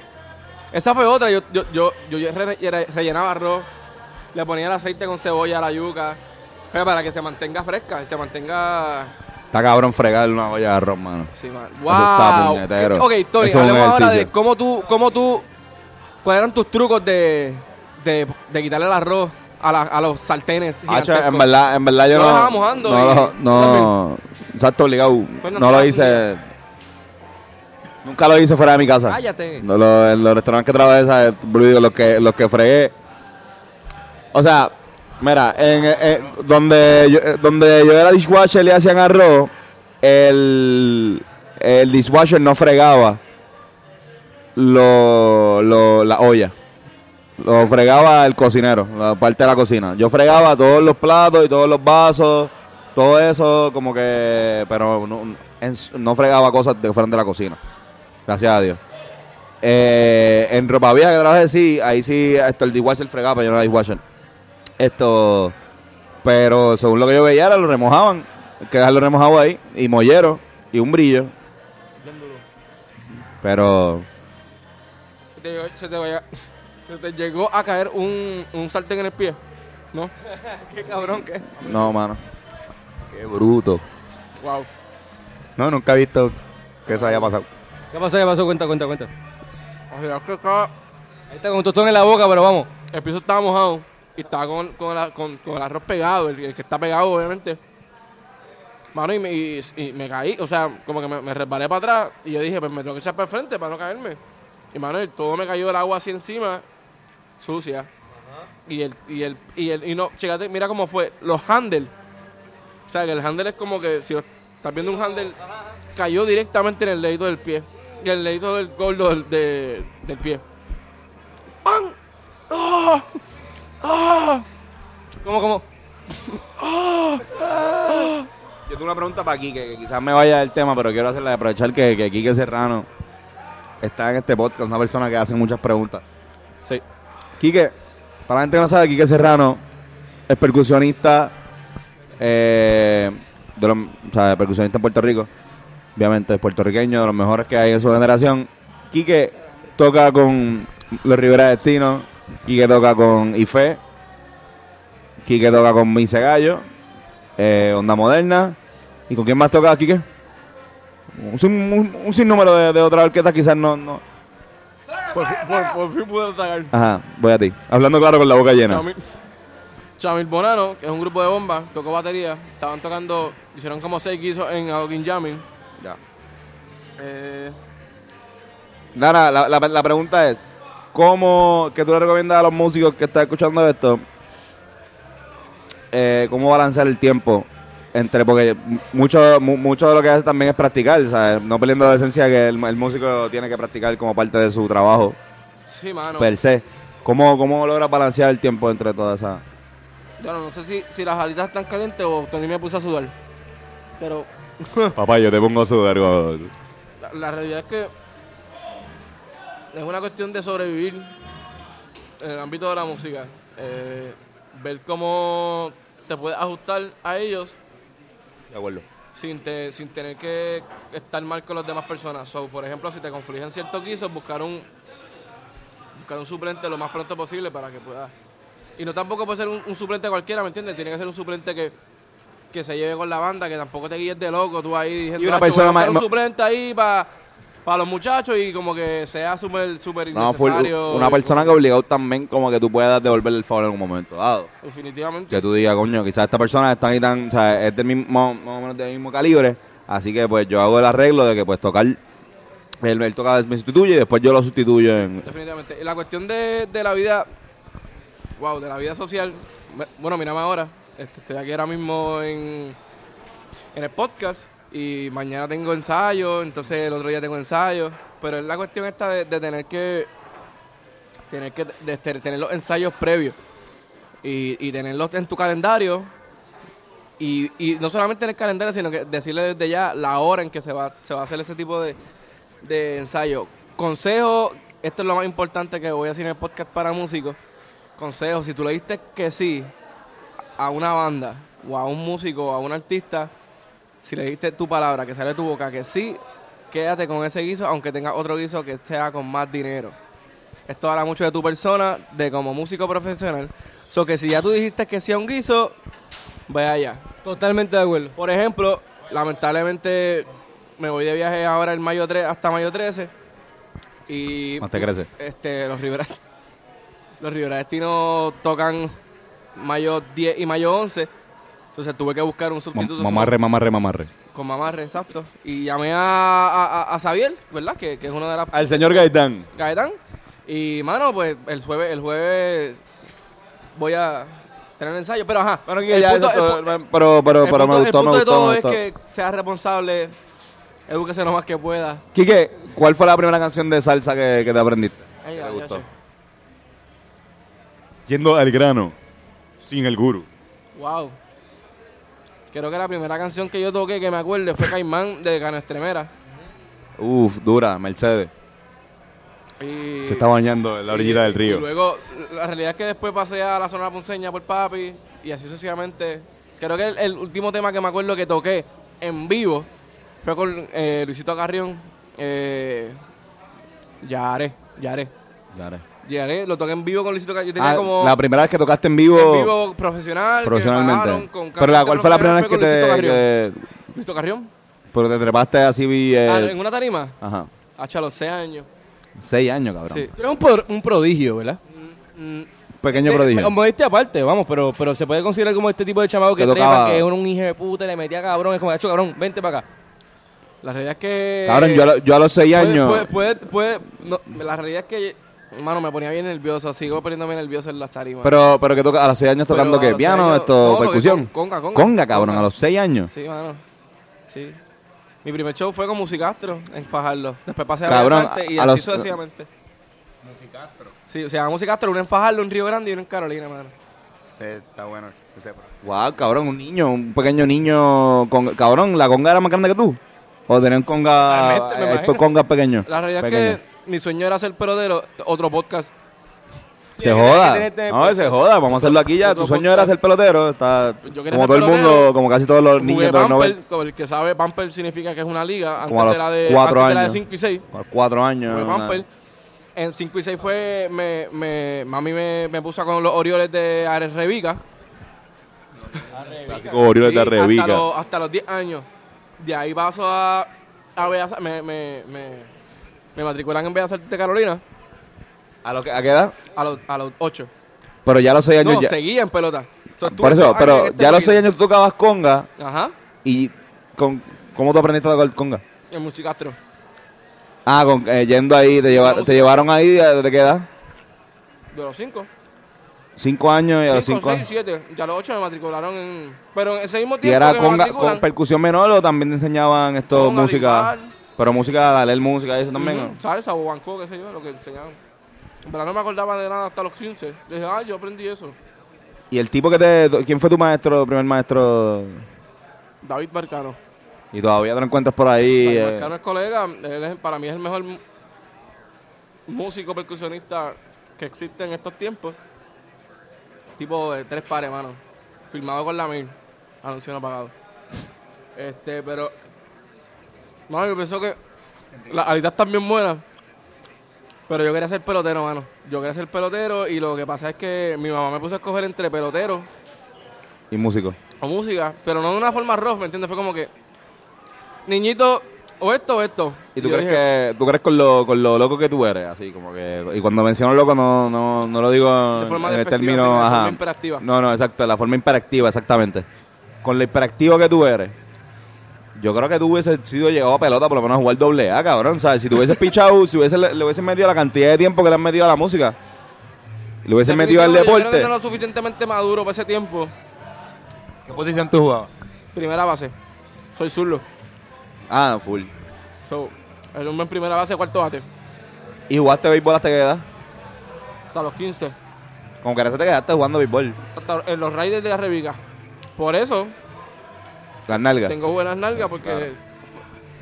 Esa fue otra, yo, yo, yo, yo re, re, rellenaba arroz, le ponía el aceite con cebolla a la yuca, para que se mantenga fresca, se mantenga... Está cabrón fregar una olla de arroz, mano. Sí, mano. ¡Wow! Eso está, ok, Tony, eso hablemos ahora de cómo tú, cómo tú, cuáles eran tus trucos de, de, de quitarle el arroz a, la, a los sartenes gigantescos. En verdad, en verdad yo no... No estaba mojando. No, y, no, exacto, obligado, no, no lo hice... Nunca lo hice fuera de mi casa. Cállate. No, lo, en los restaurantes que trabajé, los que, los que fregué. O sea, mira, en, en, donde, yo, donde yo era dishwasher y le hacían arroz, el, el dishwasher no fregaba lo, lo, la olla. Lo fregaba el cocinero, la parte de la cocina. Yo fregaba todos los platos y todos los vasos, todo eso, como que. Pero no, no fregaba cosas de frente a la cocina. Gracias a Dios. Eh, en ropa vieja que trabajé, sí, ahí sí, esto, el dishwasher fregaba, pero yo no era dishwasher. Esto, pero según lo que yo veía, era, lo remojaban, que dejarlo remojado ahí, y mollero, y un brillo. Pero... Se te, se te, vaya, se te llegó a caer un, un sartén en el pie, ¿no? Qué cabrón que es. No, mano. Qué bruto. Wow. No, nunca he visto que eso haya pasado. ¿Qué pasó? ¿Qué pasó? Cuenta, cuenta, cuenta. O sea, que acá... Ahí está con un tostón en la boca, pero vamos. El piso estaba mojado y estaba con, con, la, con, con el arroz pegado. El, el que está pegado, obviamente, Mano, y me, y, y me caí, o sea, como que me, me resbalé para atrás y yo dije, pues me tengo que echar para el frente para no caerme. Y, mano, y todo me cayó el agua así encima, sucia. Ajá. Y el, y el, y el, y no, chécate, mira cómo fue, los handles. O sea, que el handle es como que, si estás viendo un handle, cayó directamente en el dedito del pie, en el dedito del gordo del, de, del pie. ¡Pam! ¡Oh! ¡Oh! ¿Cómo, cómo? ¡Oh! ¡Oh! Yo tengo una pregunta para Kike, que quizás me vaya del tema, pero quiero hacerla de aprovechar que, que Kike Serrano está en este podcast, una persona que hace muchas preguntas. Sí. Kike, para la gente que no sabe, Kike Serrano es percusionista, eh, de los, o sea, percusionista en Puerto Rico, obviamente es puertorriqueño, de los mejores que hay en su generación. Kike toca con Los Riverplatinos, Kike toca con I F E, Kike toca con Mice Gallo, eh, Onda Moderna. ¿Y con quién más toca, Kike? Un, un, un sinnúmero de, de otras orquestas, quizás no... no. Por, por, por fin pude atacar. Ajá, voy a ti. Hablando claro con la boca llena. Chamil, Chamil Bonano, que es un grupo de bombas, tocó batería. Estaban tocando, hicieron como seis guisos en Aokin Jamil. Ya. Eh... Nada, la, la, la pregunta es, ¿cómo, qué tú le recomiendas a los músicos que están escuchando esto? Eh, ¿Cómo balancear el tiempo? Entre, porque mucho mucho de lo que hace también es practicar, ¿sabes? No perdiendo la esencia que el, el músico tiene que practicar como parte de su trabajo. Sí, mano. Per se. ¿Cómo, cómo logras balancear el tiempo entre todas esas? Yo no, no sé si, si las alitas están calientes o Tony me puso a sudar. Pero... Papá, yo te pongo a sudar. La, la realidad es que es una cuestión de sobrevivir en el ámbito de la música. Eh, ver cómo te puedes ajustar a ellos. De acuerdo. Sin, te, sin tener que estar mal con las demás personas. So, por ejemplo, si te confligen ciertos guisos, buscar un buscar un suplente lo más pronto posible para que puedas. Y no tampoco puede ser un, un suplente cualquiera, ¿me entiendes? Tiene que ser un suplente que, que se lleve con la banda, que tampoco te guíes de loco tú ahí diciendo. Y una persona más. Un suplente ahí para pa los muchachos y como que sea súper súper innecesario. No, una persona que obligado también como que tú puedas devolverle el favor en algún momento dado. Definitivamente. Que tú digas, coño, quizás esta persona está ahí tan, o sea, es del mismo, más o menos del mismo calibre, así que pues yo hago el arreglo de que pues tocar, él, él toca, me sustituye y después yo lo sustituyo en... Definitivamente. La cuestión de, de la vida, wow, de la vida social, bueno, mírame ahora, este, estoy aquí ahora mismo en, en el podcast. Y mañana tengo ensayo, entonces el otro día tengo ensayo. Pero es la cuestión esta de, de tener que tener que de tener los ensayos previos y, y tenerlos en tu calendario. Y, y no solamente en el calendario, sino que decirle desde ya la hora en que se va, se va a hacer ese tipo de, de ensayo. Consejo, esto es lo más importante que voy a decir en el podcast para músicos. Consejo, si tú le diste que sí a una banda o a un músico o a un artista, si le diste tu palabra, que sale de tu boca, que sí, quédate con ese guiso, aunque tengas otro guiso que sea con más dinero. Esto habla mucho de tu persona, de como músico profesional. So que si ya tú dijiste que sí a un guiso, ve allá. Totalmente de acuerdo. Por ejemplo, lamentablemente me voy de viaje ahora el mayo tres hasta mayo trece. Y más te crece. Este, los Rivera, los Rivera Destino tocan mayo diez y mayo once. Entonces tuve que buscar un sustituto. Mamarre, mamarre, mamarre. Con mamarre, exacto. Y llamé a, a, a Xavier, ¿verdad? Que, que es una de las... Al señor Gaitán. Gaitán. Y, mano, pues el jueves el jueves voy a tener ensayo. Pero, ajá. Bueno, que ya punto, eso todo, el, el, pero, pero, pero punto, me gustó, me gustó. El punto de todo me gustó. Es que seas responsable, edúquese lo más que pueda. Quique, ¿cuál fue la primera canción de salsa que, que te aprendiste? Ay, ya, te gustó. Sé. Yendo al grano, sin el guru. Wow. Creo que la primera canción que yo toqué, que me acuerde, fue Caimán de Cano Estremera. Uf, dura, Mercedes. Y se está bañando en la orillita y, del río. Y luego, la realidad es que después pasé a la zona ponceña por papi y así sucesivamente. Creo que el, el último tema que me acuerdo que toqué en vivo fue con eh, Luisito Carrión. Eh, Yaré, Yaré. Yaré. Llegaré, lo toqué en vivo con Luisito Carrión. Ah, como la primera vez que tocaste en vivo. En vivo profesional. Profesionalmente. Con Pero la cual fue la primera vez que te. Luisito Carrión. Que... Luisito Carrión. Pero te trepaste así. Eh... Ah, en una tarima. Ajá. Hasta los seis años. Seis años, cabrón. Sí. Tú eres un, un prodigio, ¿verdad? Mm, mm, pequeño prodigio. Modestia aparte, vamos, pero, pero se puede considerar como este tipo de chamaco que tocaba, que era un hijo de puta, le metía cabrón, es como, hecho cabrón, vente para acá. La realidad es que... Cabrón, yo, yo a los seis puede, años... Puede, puede, puede, no, la realidad es que... Mano, me ponía bien nervioso, sigo poniéndome nervioso en las tarimas. Pero, pero que toca a los seis años tocando qué, piano, años, esto, no, percusión. Con, conga, conga. Conga, cabrón, conga. A los seis años. Sí, mano. Sí. Mi primer show fue con Musicastro en Fajardo. Después pasé a cabrón, Bellas Artes y a así los... sucesivamente. Musicastro. Sí, o sea, Musicastro, uno en Fajardo, en Río Grande y uno en Carolina, mano. Sí, está bueno, que sepa. Wow, cabrón, un niño, un pequeño niño con... Cabrón, ¿la conga era más grande que tú? ¿O tenían conga, eh, conga pequeño? La realidad pequeño. Es que mi sueño era ser pelotero, otro podcast. Se sí, joda. Que que no, se joda. Vamos a hacerlo aquí ya. Tu sueño podcast. Era ser pelotero. Está como todo pelotero, el mundo, como casi todos los niños de los noventa. Como el que sabe, Pamper significa que es una liga. Como antes a los de la de, cuatro antes años. De la de cinco y seis. Cuatro años. Pamper. En cinco y seis fue, me, me, mami me, me puso con los Orioles de Ares Revica. Clásico Orioles de Ares Revica. Hasta los diez años. De ahí paso a... a Bellas, me... me, me Me matriculan en Bellas Artes de Carolina. ¿A, lo que, ¿A qué edad? A los a los ocho. Pero ya a los seis años no, ya... seguía en pelota. So, por eso, pero este ya a los seis años tú tocabas conga. Ajá. ¿Y con, cómo tú aprendiste a tocar conga? En Musicastro. Ah, con, eh, yendo ahí, te, lleva, no, te llevaron ahí, ¿desde qué edad? De los cinco. Cinco años y a los cinco años. seis, siete. Ya a los ocho me matricularon en... Pero en ese mismo tiempo. ¿Y era conga, con percusión menor o también te enseñaban esto, conga, música...? Guitar. Pero música, leer música, eso también. Uh-huh. Salsa o banco, qué sé yo, lo que enseñaban. Pero no me acordaba de nada hasta los quince. Dije, ah, yo aprendí eso. ¿Y el tipo que te... ¿Quién fue tu maestro, primer maestro? David Marcano. ¿Y todavía te lo encuentras por ahí? David Marcano eh... es colega. Él es, para mí es el mejor músico percusionista que existe en estos tiempos. Tipo de tres pares, mano. Firmado con la mil. Anuncio no pagado. Este, pero... Mano, yo pienso que las alitas están bien buenas, pero yo quería ser pelotero, mano. Yo quería ser pelotero y lo que pasa es que mi mamá me puso a escoger entre pelotero y músico. O música, pero no de una forma rough, ¿me entiendes? Fue como que, niñito, o esto o esto. ¿Y tú y crees dije, que tú crees con lo, con lo loco que tú eres? Así como que, y cuando menciono loco no, no, no lo digo de forma en el término... De ajá, forma imperactiva. No, no, exacto, la forma imperactiva, exactamente. Con lo imperactivo que tú eres. Yo creo que tú hubieses sido llegado a pelota, por lo menos a jugar doble A, cabrón, ¿sabes? Si tú hubieses pichado, si hubieses, le, le hubieses metido la cantidad de tiempo que le han metido a la música, le hubieses metido al deporte. Yo creo que no era suficientemente maduro para ese tiempo. ¿Qué posición tú jugabas? Primera base. Soy zurdo. Ah, full. So, el hombre en primera base, cuarto bate. ¿Y jugaste béisbol hasta qué edad? Hasta los quince. Como que ahora te quedaste jugando béisbol. Hasta en los Raiders de Arrebica. Por eso... Las nalgas. Tengo buenas nalgas porque... Claro.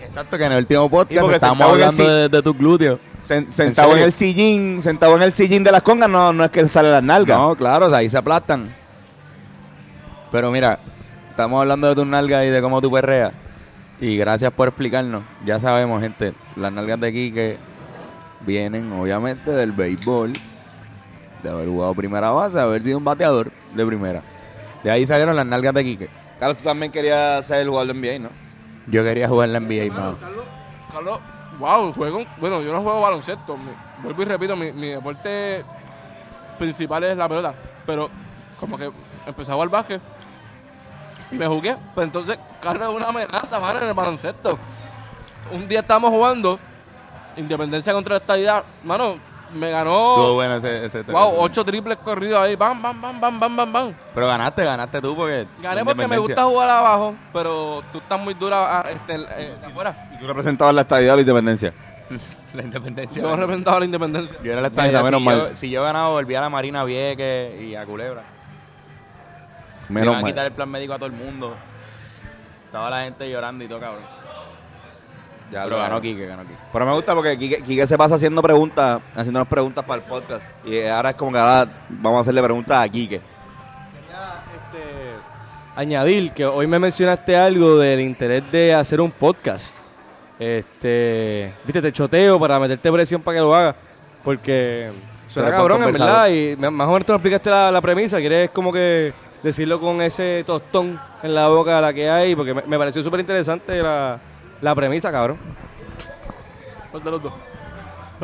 Exacto, que en el último podcast estábamos hablando si... de, de tus glúteos. Sen, sentado ¿En, en el sillín, sentado en el sillín de las congas, no, no es que salen las nalgas. No, claro, o sea, ahí se aplastan. Pero mira, estamos hablando de tus nalgas y de cómo tú perreas. Y gracias por explicarnos. Ya sabemos, gente, las nalgas de Kike vienen obviamente del béisbol, de haber jugado primera base, de haber sido un bateador de primera. De ahí salieron las nalgas de Kike. Carlos, tú también querías ser el jugador de N B A, ¿no? Yo quería jugar en la N B A, mano. Carlos, Carlos, wow, juego... Bueno, yo no juego baloncesto. Mi, vuelvo y repito, mi, mi deporte principal es la pelota. Pero como que empecé a jugar básquet y me jugué. Pues entonces, Carlos es una amenaza, mano, en el baloncesto. Un día estábamos jugando Independencia contra la Estadidad. Mano, me ganó... Estuvo bueno ese... ese wow, ocho triples corridos ahí. Bam, bam, bam, bam, bam, bam, bam. Pero ganaste, ganaste tú porque... Gané porque me gusta jugar abajo, pero tú estás muy dura a, este, eh, afuera. ¿Y tú representabas la estadidad o la independencia? La independencia. Yo representaba la independencia. Yo era la estadidad. Menos si, mal. Yo, si yo ganaba, volvía a la Marina, a Vieques y a Culebra. Menos mal. Me iban a quitar el plan médico a todo el mundo. Estaba la gente llorando y todo, cabrón. Ya, pero ganó Kike, ganó Kike. Pero me gusta porque Kike, Kike se pasa haciendo preguntas, haciéndonos preguntas para el podcast. Y ahora es como que ahora vamos a hacerle preguntas a Kike. Quería este, añadir que hoy me mencionaste algo del interés de hacer un podcast. Este, viste, te choteo para meterte presión para que lo hagas. Porque suena cabrón, en verdad. Y más o menos tú me explicaste la, la premisa. Quieres como que decirlo con ese tostón en la boca la que hay. Porque me, me pareció súper interesante la... La premisa, cabrón. Pues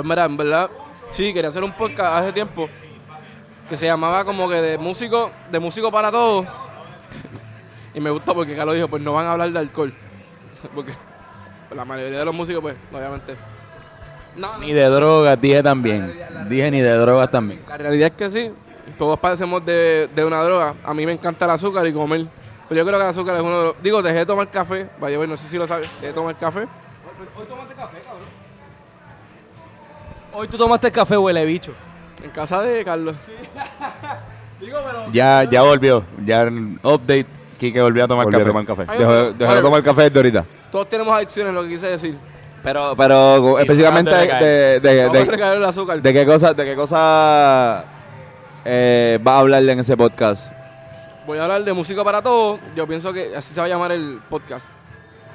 mira, en verdad, sí, quería hacer un podcast hace tiempo. que se llamaba como que de músico, de músico para todos. Y me gustó porque Carlos dijo, pues no van a hablar de alcohol. Porque pues, la mayoría de los músicos, pues, obviamente. No, ni de drogas, dije también. Dije ni de drogas también. La realidad es que sí, todos padecemos de, de una droga. A mí me encanta el azúcar y comer. Pero yo creo que el azúcar es uno de los... Digo, dejé de tomar café. Vaya, no sé si lo sabes. Dejé de tomar café. Hoy, hoy tomaste café, cabrón. Hoy tú tomaste el café, huele bicho. En casa de Carlos. Sí. Digo, pero... Ya, ya volvió. Ya update. Kike volvió a tomar volvió café. Volvió a tomar café. Dejó, dejó vale. de tomar café desde ahorita. Todos tenemos adicciones, lo que quise decir. Pero, pero específicamente de, de, de, de, de qué cosa, de qué cosa eh, va a hablarle en ese podcast. Voy a hablar de música para todos. Yo pienso que así se va a llamar el podcast.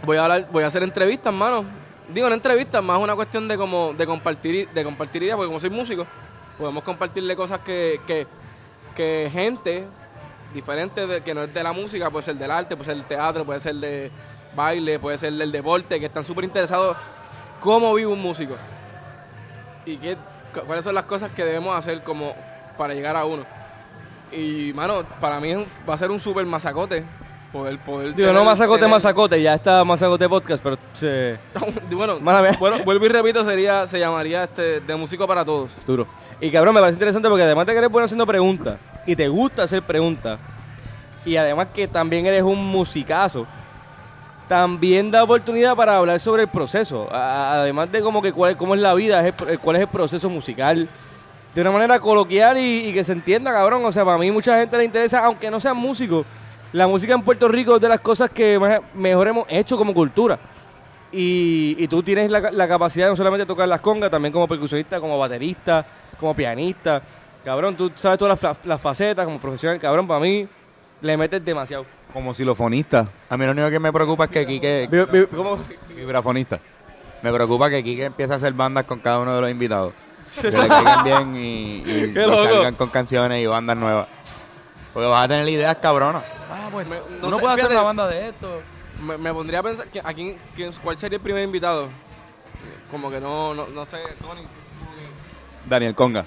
Voy a hablar, voy a hacer entrevistas, mano. Digo, no entrevistas, más una cuestión de como de compartir, de compartir ideas, porque como soy músico, podemos compartirle cosas que que, que gente diferente de, que no es de la música, puede ser del arte, puede ser del teatro, puede ser de baile, puede ser del deporte, que están súper interesados. ¿Cómo vive un músico? ¿Y qué, cuáles son las cosas que debemos hacer como para llegar a uno? Y, mano, para mí va a ser un súper masacote. Poder, poder... Digo, no masacote, tener... masacote, ya está masacote podcast, pero se... bueno, bueno, vuelvo y repito, sería se llamaría este de músico para todos. Duro. Y, cabrón, me parece interesante porque además de que eres bueno haciendo preguntas, y te gusta hacer preguntas, y además que también eres un musicazo, también da oportunidad para hablar sobre el proceso, además de como que cuál, cómo es la vida, cuál es el proceso musical, de una manera coloquial y, y que se entienda, cabrón. O sea, para mí mucha gente le interesa, aunque no sean músicos, la música en Puerto Rico es de las cosas que más, mejor hemos hecho como cultura. Y, y tú tienes la, la capacidad de no solamente tocar las congas, también como percusionista, como baterista, como pianista. Cabrón, tú sabes todas las, las facetas como profesional, cabrón, para mí le metes demasiado. Como xilofonista. A mí lo único que me preocupa es que Kike... Vibrafonista. Me preocupa que Kike empiece a hacer bandas con cada uno de los invitados. Que se queden bien y, y salgan con canciones y bandas nuevas. Porque vas a tener ideas cabronas. Ah, pues me, no uno sé, puede hacer una banda de esto. Me, me pondría a pensar, que ¿a quién, quién, ¿cuál sería el primer invitado? Como que no, no, no sé, Tony. Daniel Conga.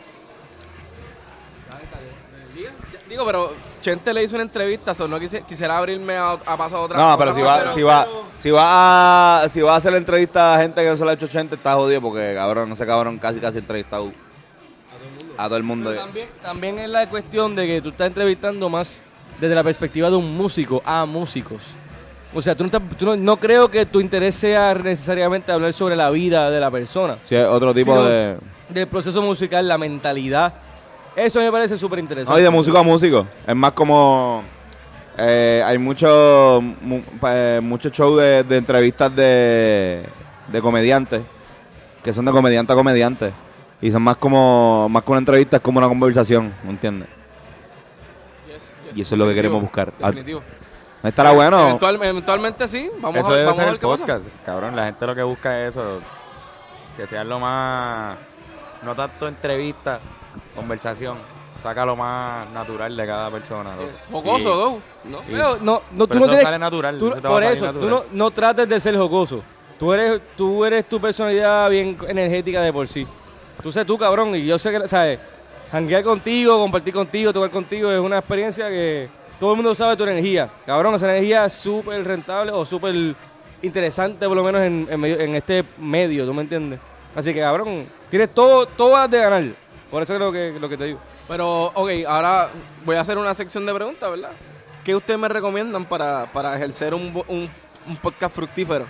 Digo, pero Chente le hizo una entrevista, so no quise, quisiera abrirme a, a paso a otra. No, pero si va, pero, si va, pero... si va a, si va a hacer la entrevista a gente que no se la ha hecho Chente, está jodido porque cabrón, ese cabrón casi casi entrevista a todo el mundo. A todo el mundo. También, también es la cuestión de que tú estás entrevistando más desde la perspectiva de un músico a músicos. O sea, tú no, estás, tú no, no creo que tu interés sea necesariamente hablar sobre la vida de la persona. Sí, es otro tipo de... Del proceso musical, la mentalidad. Eso me parece súper interesante. Oye, de músico a músico. Es más como... Eh, hay muchos mu, eh, mucho shows de, de entrevistas de, de comediantes, que son de comediante a comediante. Y son más como... Más que una entrevista, es como una conversación, ¿me entiendes? Yes, yes, y eso es lo que queremos buscar. Definitivo. Ah, estará bueno. Eventual, eventualmente sí. Vamos eso a, debe vamos ser a ver el qué podcast. Pasa. Cabrón, la gente lo que busca es eso. Que sea lo más... No tanto entrevista... Conversación, saca lo más natural de cada persona. Jocoso, ¿no? Sí. No, no, no, tú no tienes, sale natural, tú, no por eso, natural. Tú no, no trates de ser jocoso. Tú eres, tú eres tu personalidad bien energética de por sí. Tú sé tú, cabrón, y yo sé que, ¿sabes? Janguear contigo, compartir contigo, tocar contigo es una experiencia que todo el mundo sabe tu energía. Cabrón, esa energía es súper rentable o súper interesante, por lo menos en, en, medio, en este medio, ¿tú me entiendes? Así que, cabrón, tienes todo, todas de ganar. Por eso creo que lo que te digo. Pero, ok, ahora voy a hacer una sección de preguntas, ¿verdad? ¿Qué ustedes me recomiendan para, para ejercer un, un, un podcast fructífero?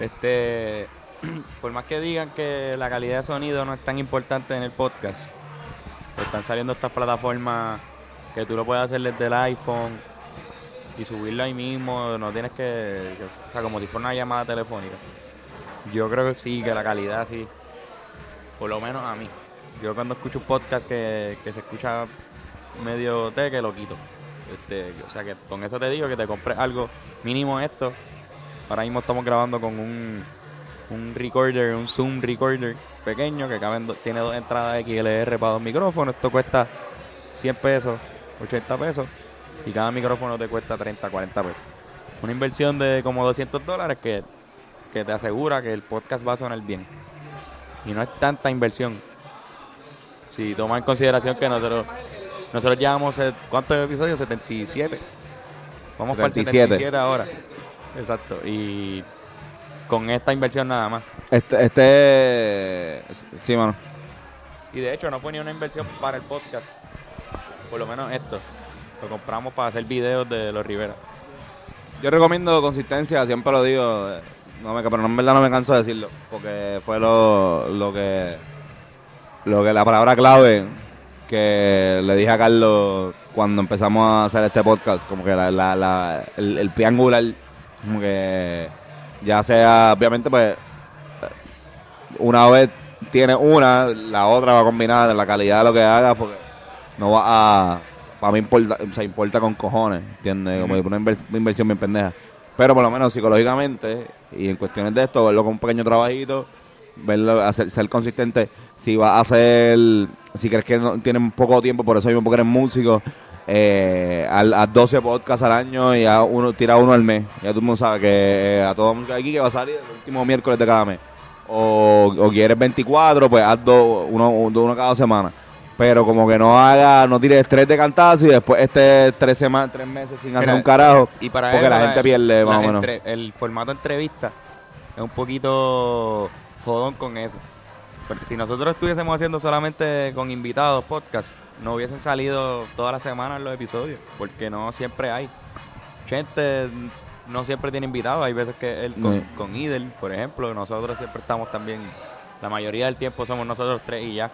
Este, por más que digan que la calidad de sonido no es tan importante en el podcast, pues están saliendo estas plataformas que tú lo puedes hacer desde el iPhone y subirlo ahí mismo, no tienes que, o sea, como si fuera una llamada telefónica. Yo creo que sí, que la calidad sí, por lo menos a mí. Yo cuando escucho un podcast que, que se escucha medio te, que lo quito. Este, o sea, que con eso te digo que te compres algo mínimo esto. Ahora mismo estamos grabando con un, un recorder, un Zoom recorder pequeño que caben do, tiene dos entradas X L R para dos micrófonos. Esto cuesta cien pesos, ochenta pesos y cada micrófono te cuesta treinta, cuarenta pesos. Una inversión de como doscientos dólares que, que te asegura que el podcast va a sonar bien. Y no es tanta inversión. Sí, toma en consideración que nosotros... Nosotros llevamos, ¿cuántos episodios? setenta y siete. Vamos para el setenta y siete ahora. Exacto. Y con esta inversión nada más. Este, este... Sí, mano. Y de hecho no fue ni una inversión para el podcast. Por lo menos esto. Lo compramos para hacer videos de Los Rivera. Yo recomiendo consistencia, siempre lo digo. No me, pero en verdad no me canso de decirlo. Porque fue lo, lo que... Lo que la palabra clave que le dije a Carlos cuando empezamos a hacer este podcast, como que la, la, la, el, el pie angular, como que ya sea, obviamente, pues una vez tienes una, la otra va combinada, la calidad de lo que hagas, porque no va a, para mí importa, o sea, importa con cojones, ¿entiendes? Como una inversión bien pendeja. Pero por lo menos psicológicamente y en cuestiones de esto, verlo con un pequeño trabajito, verlo, hacer, ser consistente. Si vas a hacer, si crees que no, tienes poco tiempo, por eso mismo, porque eres músico, eh, a, a doce podcasts al año y a uno, tira uno al mes. Ya todo el mundo sabe que a todo el mundo aquí que va a salir el último miércoles de cada mes. O, o quieres veinticuatro, pues haz dos, uno, uno cada semana. Pero como que no haga, no tires tres de cantazo y después este tres semanas, tres meses sin hacer Mira, un carajo. Y para porque eso, la, la gente pierde más o menos. Entre, el formato entrevista es un poquito jodón con eso. Pero si nosotros estuviésemos haciendo solamente con invitados podcast, no hubiesen salido todas las semanas los episodios, porque no siempre hay gente, no siempre tiene invitados. Hay veces que él con, sí. con Idel, por ejemplo, nosotros siempre estamos también, la mayoría del tiempo somos nosotros tres y ya,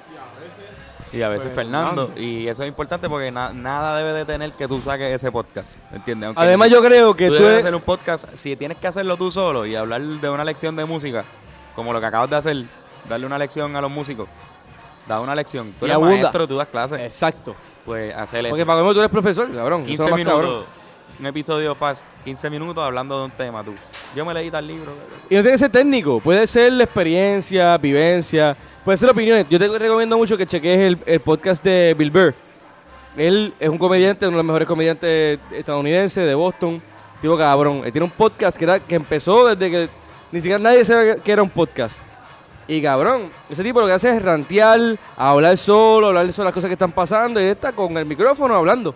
y a veces Fernando, y eso es importante porque na- nada debe de tener que tú saques ese podcast, ¿entiendes? Aunque además yo creo que tú, tú debes eres... hacer un podcast, si tienes que hacerlo tú solo y hablar de una lección de música, como lo que acabas de hacer, darle una lección a los músicos. Da una lección. Tú eres maestro, tú das clases. Exacto. Pues hacer eso. Porque para mí tú eres profesor, cabrón. quince minutos. Cabrón. Un episodio fast. quince minutos hablando de un tema, tú. Yo me leí tal libro. Y no tiene que ser técnico. Puede ser la experiencia, vivencia. Puede ser opiniones. Yo te recomiendo mucho que cheques el, el podcast de Bill Burr. Él es un comediante, uno de los mejores comediantes estadounidenses de Boston. Tipo cabrón. Él tiene un podcast que, era, que empezó desde que ni siquiera nadie sabía que era un podcast. Y cabrón, ese tipo lo que hace es rantear, hablar solo, hablar sobre las cosas que están pasando, y está con el micrófono hablando.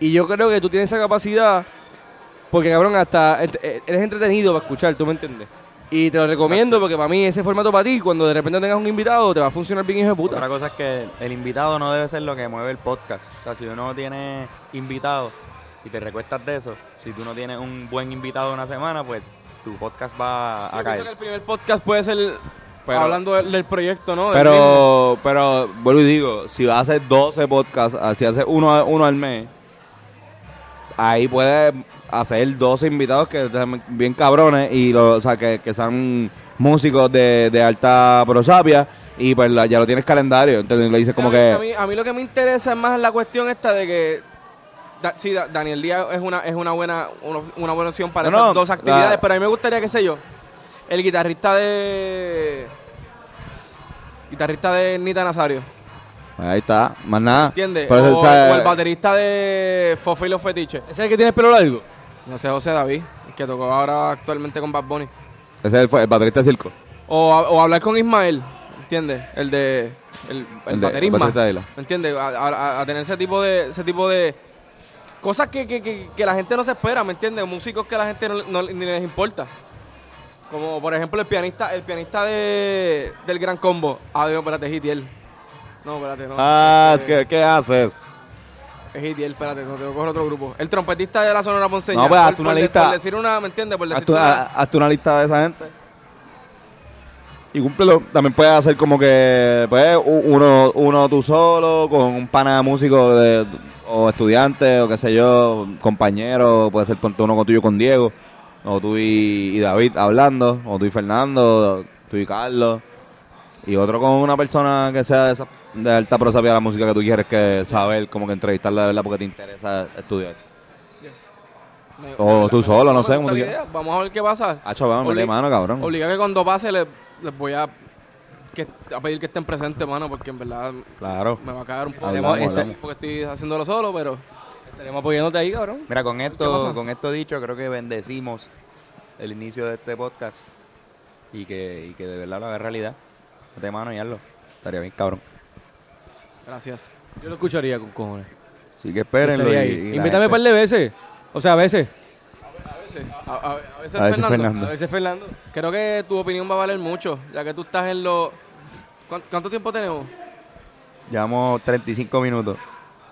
Y yo creo que tú tienes esa capacidad, porque cabrón, hasta eres entretenido para escuchar, tú me entiendes. Y te lo recomiendo. Exacto. Porque para mí ese formato para ti, cuando de repente tengas un invitado, te va a funcionar bien hijo de puta. Otra cosa es que el invitado no debe ser lo que mueve el podcast. O sea, si uno tiene invitado y te recuestas de eso, si tú no tienes un buen invitado una semana, pues tu podcast va sí, a caer. Yo pienso que el primer podcast puede ser... Pero, hablando del, del proyecto, ¿no? Del pero, pero, vuelvo y digo, si vas a hacer doce podcasts, si haces uno, uno al mes, ahí puedes hacer doce invitados que están bien cabrones, y lo, o sea, que, que sean músicos de, de alta prosapia, y pues la, ya lo tienes calendario, entonces le dices como que... A mí, a mí lo que me interesa es más la cuestión esta de que... Da, sí, da, Daniel Díaz es una, es una, buena, una, una buena opción para no, esas no, dos actividades, la, pero a mí me gustaría, qué sé yo... El guitarrista de... Guitarrista de Nita Nazario. Ahí está, más nada. ¿Entiendes? O, está... o el baterista de Fofo y los Fetiches. ¿Ese es el que tiene el pelo largo? No sé, José David, que tocó ahora actualmente con Bad Bunny. Ese es el, el baterista de Circo. O, o hablar con Ismael, ¿entiendes? El de... El, el, el baterisma. De ¿entiendes? A, a, a tener ese tipo de... Ese tipo de cosas que, que, que, que la gente no se espera, ¿me entiendes? Músicos que a la gente no, no, ni les importa. Como por ejemplo el pianista, el pianista de del Gran Combo. Ah, Dios, espérate, es Hitiel. No, espérate, no. Ah, eh, ¿qué, ¿qué haces? Es Hitiel, espérate, no tengo que coger otro grupo. El trompetista de la Sonora Ponceña. No, pues haz una por lista. De, por decir una, ¿me entiendes? Por decir una. Haz una lista de esa gente. Y cúmplelo. También puedes hacer como que, pues, uno, uno tú solo, con un pana músico de, o estudiante, o qué sé yo, compañero, puede ser uno con tuyo con Diego. O tú y, y David hablando, o tú y Fernando, tú y Carlos, y otro con una persona que sea de, esa, de alta prosapia de la música que tú quieres que saber, como que entrevistarla de verdad porque te interesa estudiar. Yes. Me, o me, tú me, solo, me, no me sé. Como tú idea. Vamos a ver qué pasa. Ah, chaval, Oblig- mano, cabrón. Obliga que cuando pase les, les voy a, que, a pedir que estén presentes, mano, porque en verdad claro. me va a cagar un poco. Hablamos, este, hablamos. Porque estoy haciéndolo solo, pero... Estaremos apoyándote ahí, cabrón. Mira, con esto, con esto dicho, creo que bendecimos el inicio de este podcast y que, y que de verdad lo haga realidad. No te mano y hazlo. Estaría bien, cabrón. Gracias. Yo lo escucharía con cojones. Así que espérenlo. Y, y invítame un par de veces. O sea, a veces. A, a, a, veces, a, veces, Fernando, Fernando. a veces Fernando. Creo que tu opinión va a valer mucho, ya que tú estás en los... ¿Cuánto, cuánto tiempo tenemos? Llevamos treinta y cinco minutos.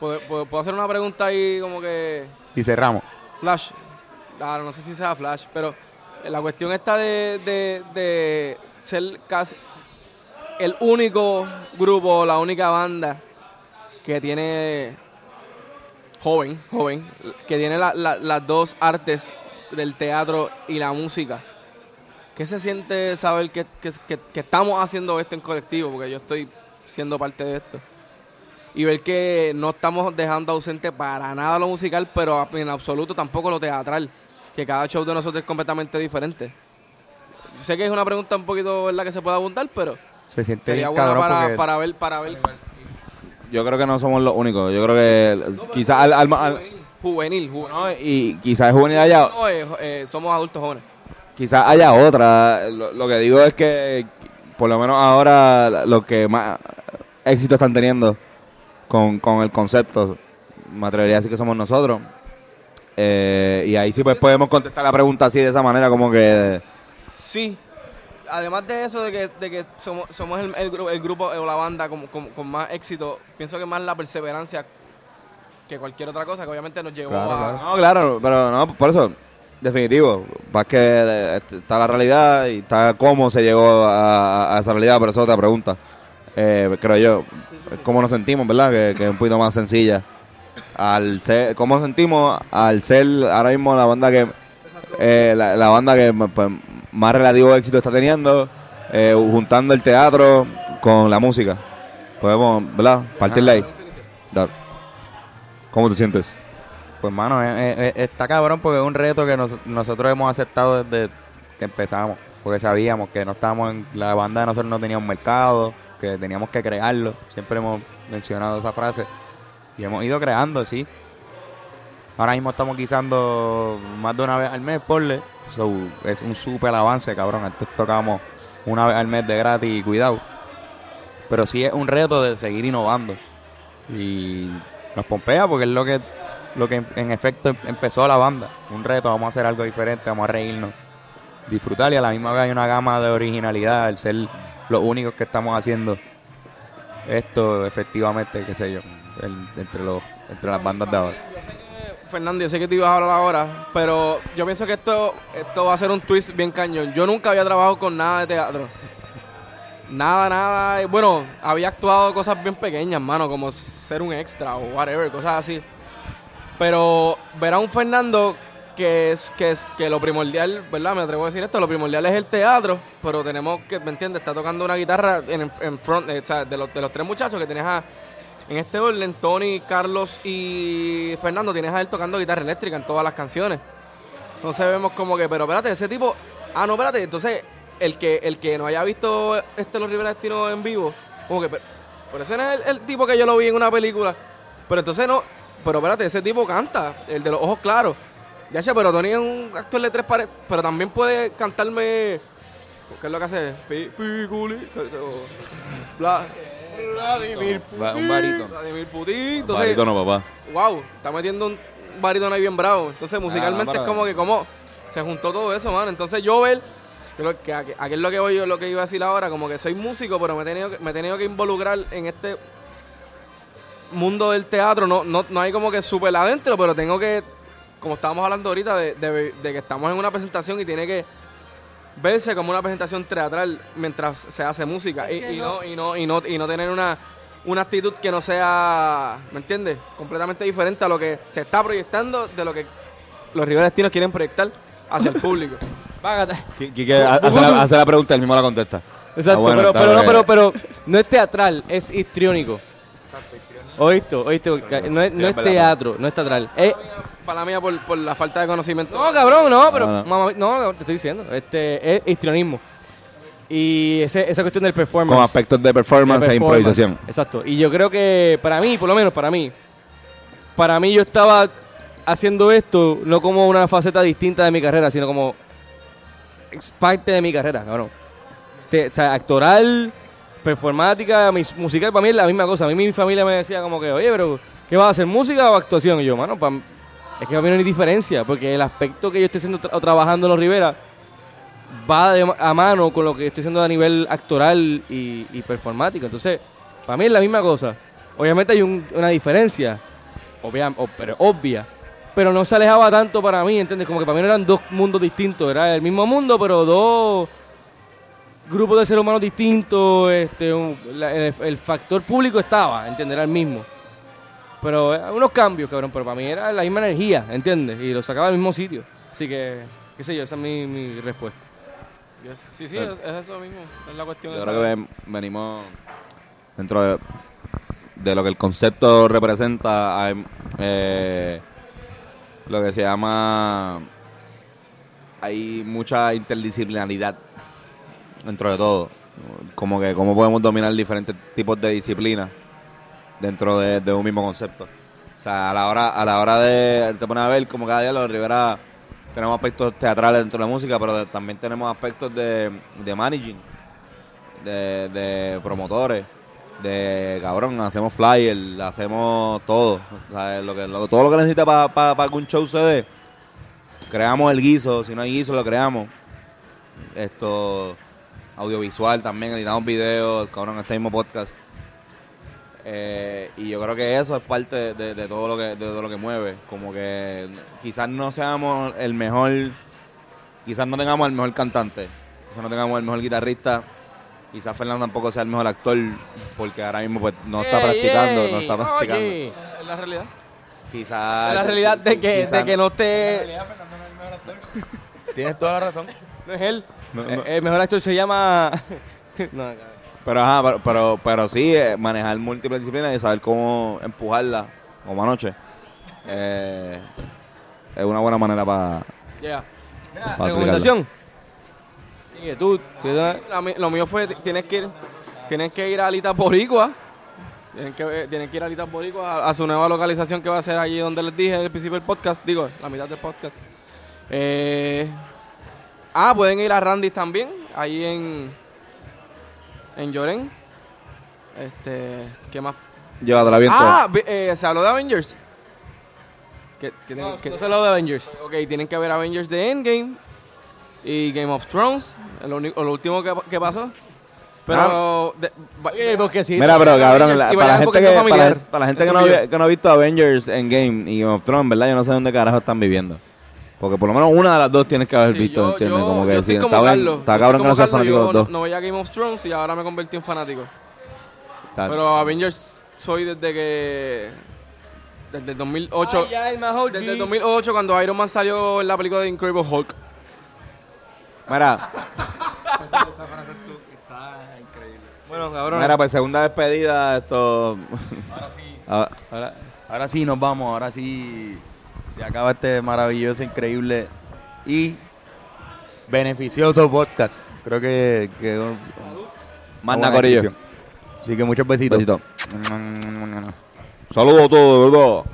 ¿Puedo, puedo, puedo hacer una pregunta ahí como que... Y cerramos. Flash. Ah, no sé si sea Flash, pero la cuestión está de, de, de ser casi el único grupo, la única banda que tiene... Joven, joven, que tiene la, la, las dos artes del teatro y la música. ¿Qué se siente saber que, que, que, que estamos haciendo esto en colectivo? Porque yo estoy siendo parte de esto. Y ver que no estamos dejando ausente para nada lo musical, pero en absoluto tampoco lo teatral. Que cada show de nosotros es completamente diferente. Yo sé que es una pregunta un poquito, ¿verdad?, que se puede abundar, pero se siente sería buena para, para ver... Para ver. Yo creo que no somos los únicos. Yo creo que no, quizás... Al, al, al, juvenil, juvenil. No, y quizás juvenil haya... No, eh, eh, somos adultos jóvenes. Quizás haya otra. Lo, lo que digo es que, por lo menos ahora, los que más éxito están teniendo con, con el concepto, me atrevería a decir que somos nosotros. Eh, y ahí sí pues podemos contestar la pregunta así, de esa manera, como que... Sí. Además de eso, de que, de que somos, somos el, el, el grupo o la banda con, con, con más éxito, pienso que más la perseverancia que cualquier otra cosa, que obviamente nos llevó claro, a... Claro. No, claro, pero no, por eso, definitivo. Más que está la realidad y está cómo se llegó a, a esa realidad, pero eso es otra pregunta. Eh, creo yo, sí, sí, sí. Cómo nos sentimos, ¿verdad? Que, que es un poquito más sencilla. Al ser, cómo nos sentimos al ser ahora mismo la banda que... Eh, la, la banda que... Pues, más relativo éxito está teniendo, eh, juntando el teatro con la música. Podemos, ¿verdad?, partirle ahí. ¿Cómo te sientes? Pues, mano, eh, eh, está cabrón porque es un reto que nos, nosotros hemos aceptado desde que empezamos. Porque sabíamos que no estábamos en... La banda de nosotros no tenía un mercado, que teníamos que crearlo. Siempre hemos mencionado esa frase. Y hemos ido creando, sí. Ahora mismo estamos guisando más de una vez al mes, porle. So, es un súper avance, cabrón. Antes tocamos una vez al mes de gratis y cuidado. Pero sí es un reto de seguir innovando. Y nos pompea porque es lo que, lo que en efecto empezó la banda. Un reto, vamos a hacer algo diferente, vamos a reírnos, disfrutar. Y a la misma vez hay una gama de originalidad. El ser los únicos que estamos haciendo esto, efectivamente, qué sé yo, el, entre, los, entre las bandas de ahora. Fernando, yo sé que te ibas a hablar ahora, pero yo pienso que esto, esto va a ser un twist bien cañón. Yo nunca había trabajado con nada de teatro. Nada, nada. Bueno, había actuado cosas bien pequeñas, mano, como ser un extra o whatever, cosas así. Pero ver a un Fernando que es que, es, que lo primordial, ¿verdad? Me atrevo a decir esto, lo primordial es el teatro, pero tenemos que, ¿me entiendes? Está tocando una guitarra en, en front, o sea, de los, de los tres muchachos que tenés a... En este orden, Tony, Carlos y Fernando, tienes a él tocando guitarra eléctrica en todas las canciones. Entonces vemos como que, pero espérate, ese tipo... Ah, no, espérate. Entonces, el que el que no haya visto este Los Riverplatinos en vivo, como que... Pero ese no es el, el tipo que yo lo vi en una película. Pero entonces no... Pero espérate, ese tipo canta, el de los ojos claros. Ya sé, pero Tony es un actor de tres paredes, pero también puede cantarme... ¿Qué es lo que hace? Pi, pi, culi, bla... Vladimir Putin. Un barítono. Vladimir Putin. Entonces, barítono, papá. Wow, está metiendo un barítono ahí bien bravo. Entonces, musicalmente ah, no, es como que como se juntó todo eso, mano. Entonces, yo ver, creo que aquí, aquí es lo que voy yo, lo que iba a decir ahora, como que soy músico, pero me he tenido que, me he tenido que involucrar en este mundo del teatro. No, no, no hay como que súper adentro, pero tengo que, como estábamos hablando ahorita, de, de, de que estamos en una presentación y tiene que verse como una presentación teatral mientras se hace música y, y no y no y no y no tener una, una actitud que no sea, ¿me entiendes?, completamente diferente a lo que se está proyectando, de lo que los Riverplatinos quieren proyectar hacia el público. Págate. Kike hace la, hace la pregunta, él mismo la contesta. Exacto, ah, bueno, pero pero no, pero pero no es teatral, es histriónico. Exacto, histriónico. Oíste, oíste, no es, no es teatro, no es teatral. Es para mí por, por la falta de conocimiento. No, cabrón, no, pero no, no. Mamá, no, te estoy diciendo, este es histrionismo. Y ese, esa cuestión del performance. Con aspectos de performance, de performance e improvisación. Exacto. Y yo creo que para mí, por lo menos para mí, para mí yo estaba haciendo esto no como una faceta distinta de mi carrera, sino como parte de mi carrera, cabrón. Te, o sea, actoral, performática, musical, para mí es la misma cosa. A mí mi familia me decía como que, oye, pero... ¿qué vas a hacer? ¿Música o actuación? Y yo, mano, pa, es que para mí no hay diferencia, porque el aspecto que yo estoy haciendo tra- trabajando en Los Rivera va de, a mano con lo que estoy haciendo a nivel actoral y, y performático. Entonces, para mí es la misma cosa. Obviamente hay un, una diferencia, obvia, ob, pero obvia, pero no se alejaba tanto para mí, ¿entiendes? Como que para mí no eran dos mundos distintos, era el mismo mundo, pero dos grupos de seres humanos distintos, este, un, la, el, el factor público estaba, ¿entiendes? Era el mismo. Pero unos cambios, cabrón, pero para mí era la misma energía, ¿entiendes? Y lo sacaba del mismo sitio. Así que, qué sé yo, esa es mi, mi respuesta. Yes. Sí, sí, es, es eso mismo, es la cuestión. Yo creo que ven, venimos dentro de, de lo que el concepto representa, hay, eh, lo que se llama, hay mucha interdisciplinaridad dentro de todo. Como que cómo podemos dominar diferentes tipos de disciplinas dentro de, de un mismo concepto. O sea, a la hora a la hora de te pones a ver, como cada día Los Rivera tenemos aspectos teatrales dentro de la música, pero de, también tenemos aspectos de, de managing, de, de promotores, de cabrón, hacemos flyer, hacemos todo. O sea, lo que, lo, todo lo que necesita para pa, pa que un show se dé. Creamos el guiso, si no hay guiso lo creamos. Esto audiovisual también, editamos videos, cabrón, este mismo podcast. Eh, y yo creo que eso es parte de, de, de todo lo que de todo lo que mueve. Como que quizás no seamos el mejor, quizás no tengamos el mejor cantante, quizás no tengamos el mejor guitarrista, quizás Fernando tampoco sea el mejor actor, porque ahora mismo pues no está ey, practicando, ey, no está practicando. Oye. ¿En la realidad? Quizás. ¿En la realidad de que, quizás, de que no esté? En la realidad Fernando no es el mejor actor. Tienes toda la razón. No es él. No, no. El mejor actor se llama. No, acá. Pero ajá, pero, pero, pero sí, eh, manejar múltiples disciplinas y saber cómo empujarla, como anoche, eh, es una buena manera para... Yeah. Mira, pa recomendación. Kike, tú, tú la, lo mío fue, tienes que ir, tienes que ir a Alitas Boricua, tienes que, tienes que ir a Alitas Boricua, a, a su nueva localización que va a ser allí donde les dije al principio del podcast, digo, la mitad del podcast. Eh, ah, pueden ir a Randy's también, ahí en... En Lloren. Este, ¿qué más? Llévatela bien. Ah, eh, se habló de Avengers. ¿Qué, qué, no, qué, no se habló de Avengers. Ok, tienen que ver Avengers de Endgame y Game of Thrones, lo, unico, lo último que, que pasó. Pero... De, eh, porque sí, mira, pero cabrón, la, para, la gente que, para, para la gente que no, que no ha visto Avengers Endgame y Game of Thrones, ¿verdad? Yo no sé dónde carajo están viviendo. Porque por lo menos una de las dos tienes que haber sí, visto, yo, ¿entiendes? Yo, como que sí, está, Carlos, está cabrón que no seas fanático de los dos. No, no veía Game of Thrones y ahora me convertí en fanático. Tal. Pero Avengers soy desde que... Desde el dos mil ocho... Ay, ya, el más desde el dos mil ocho cuando Iron Man salió en la película de Incredible Hulk. Mira. Bueno, cabrón. Mira, pues segunda despedida, esto... Ahora sí. Ahora, ahora sí nos vamos, ahora sí... Se acaba este maravilloso, increíble y beneficioso podcast. Creo que... que un, más nada, Corillo. Así que muchos besitos. Besito. Saludos a todos, de verdad.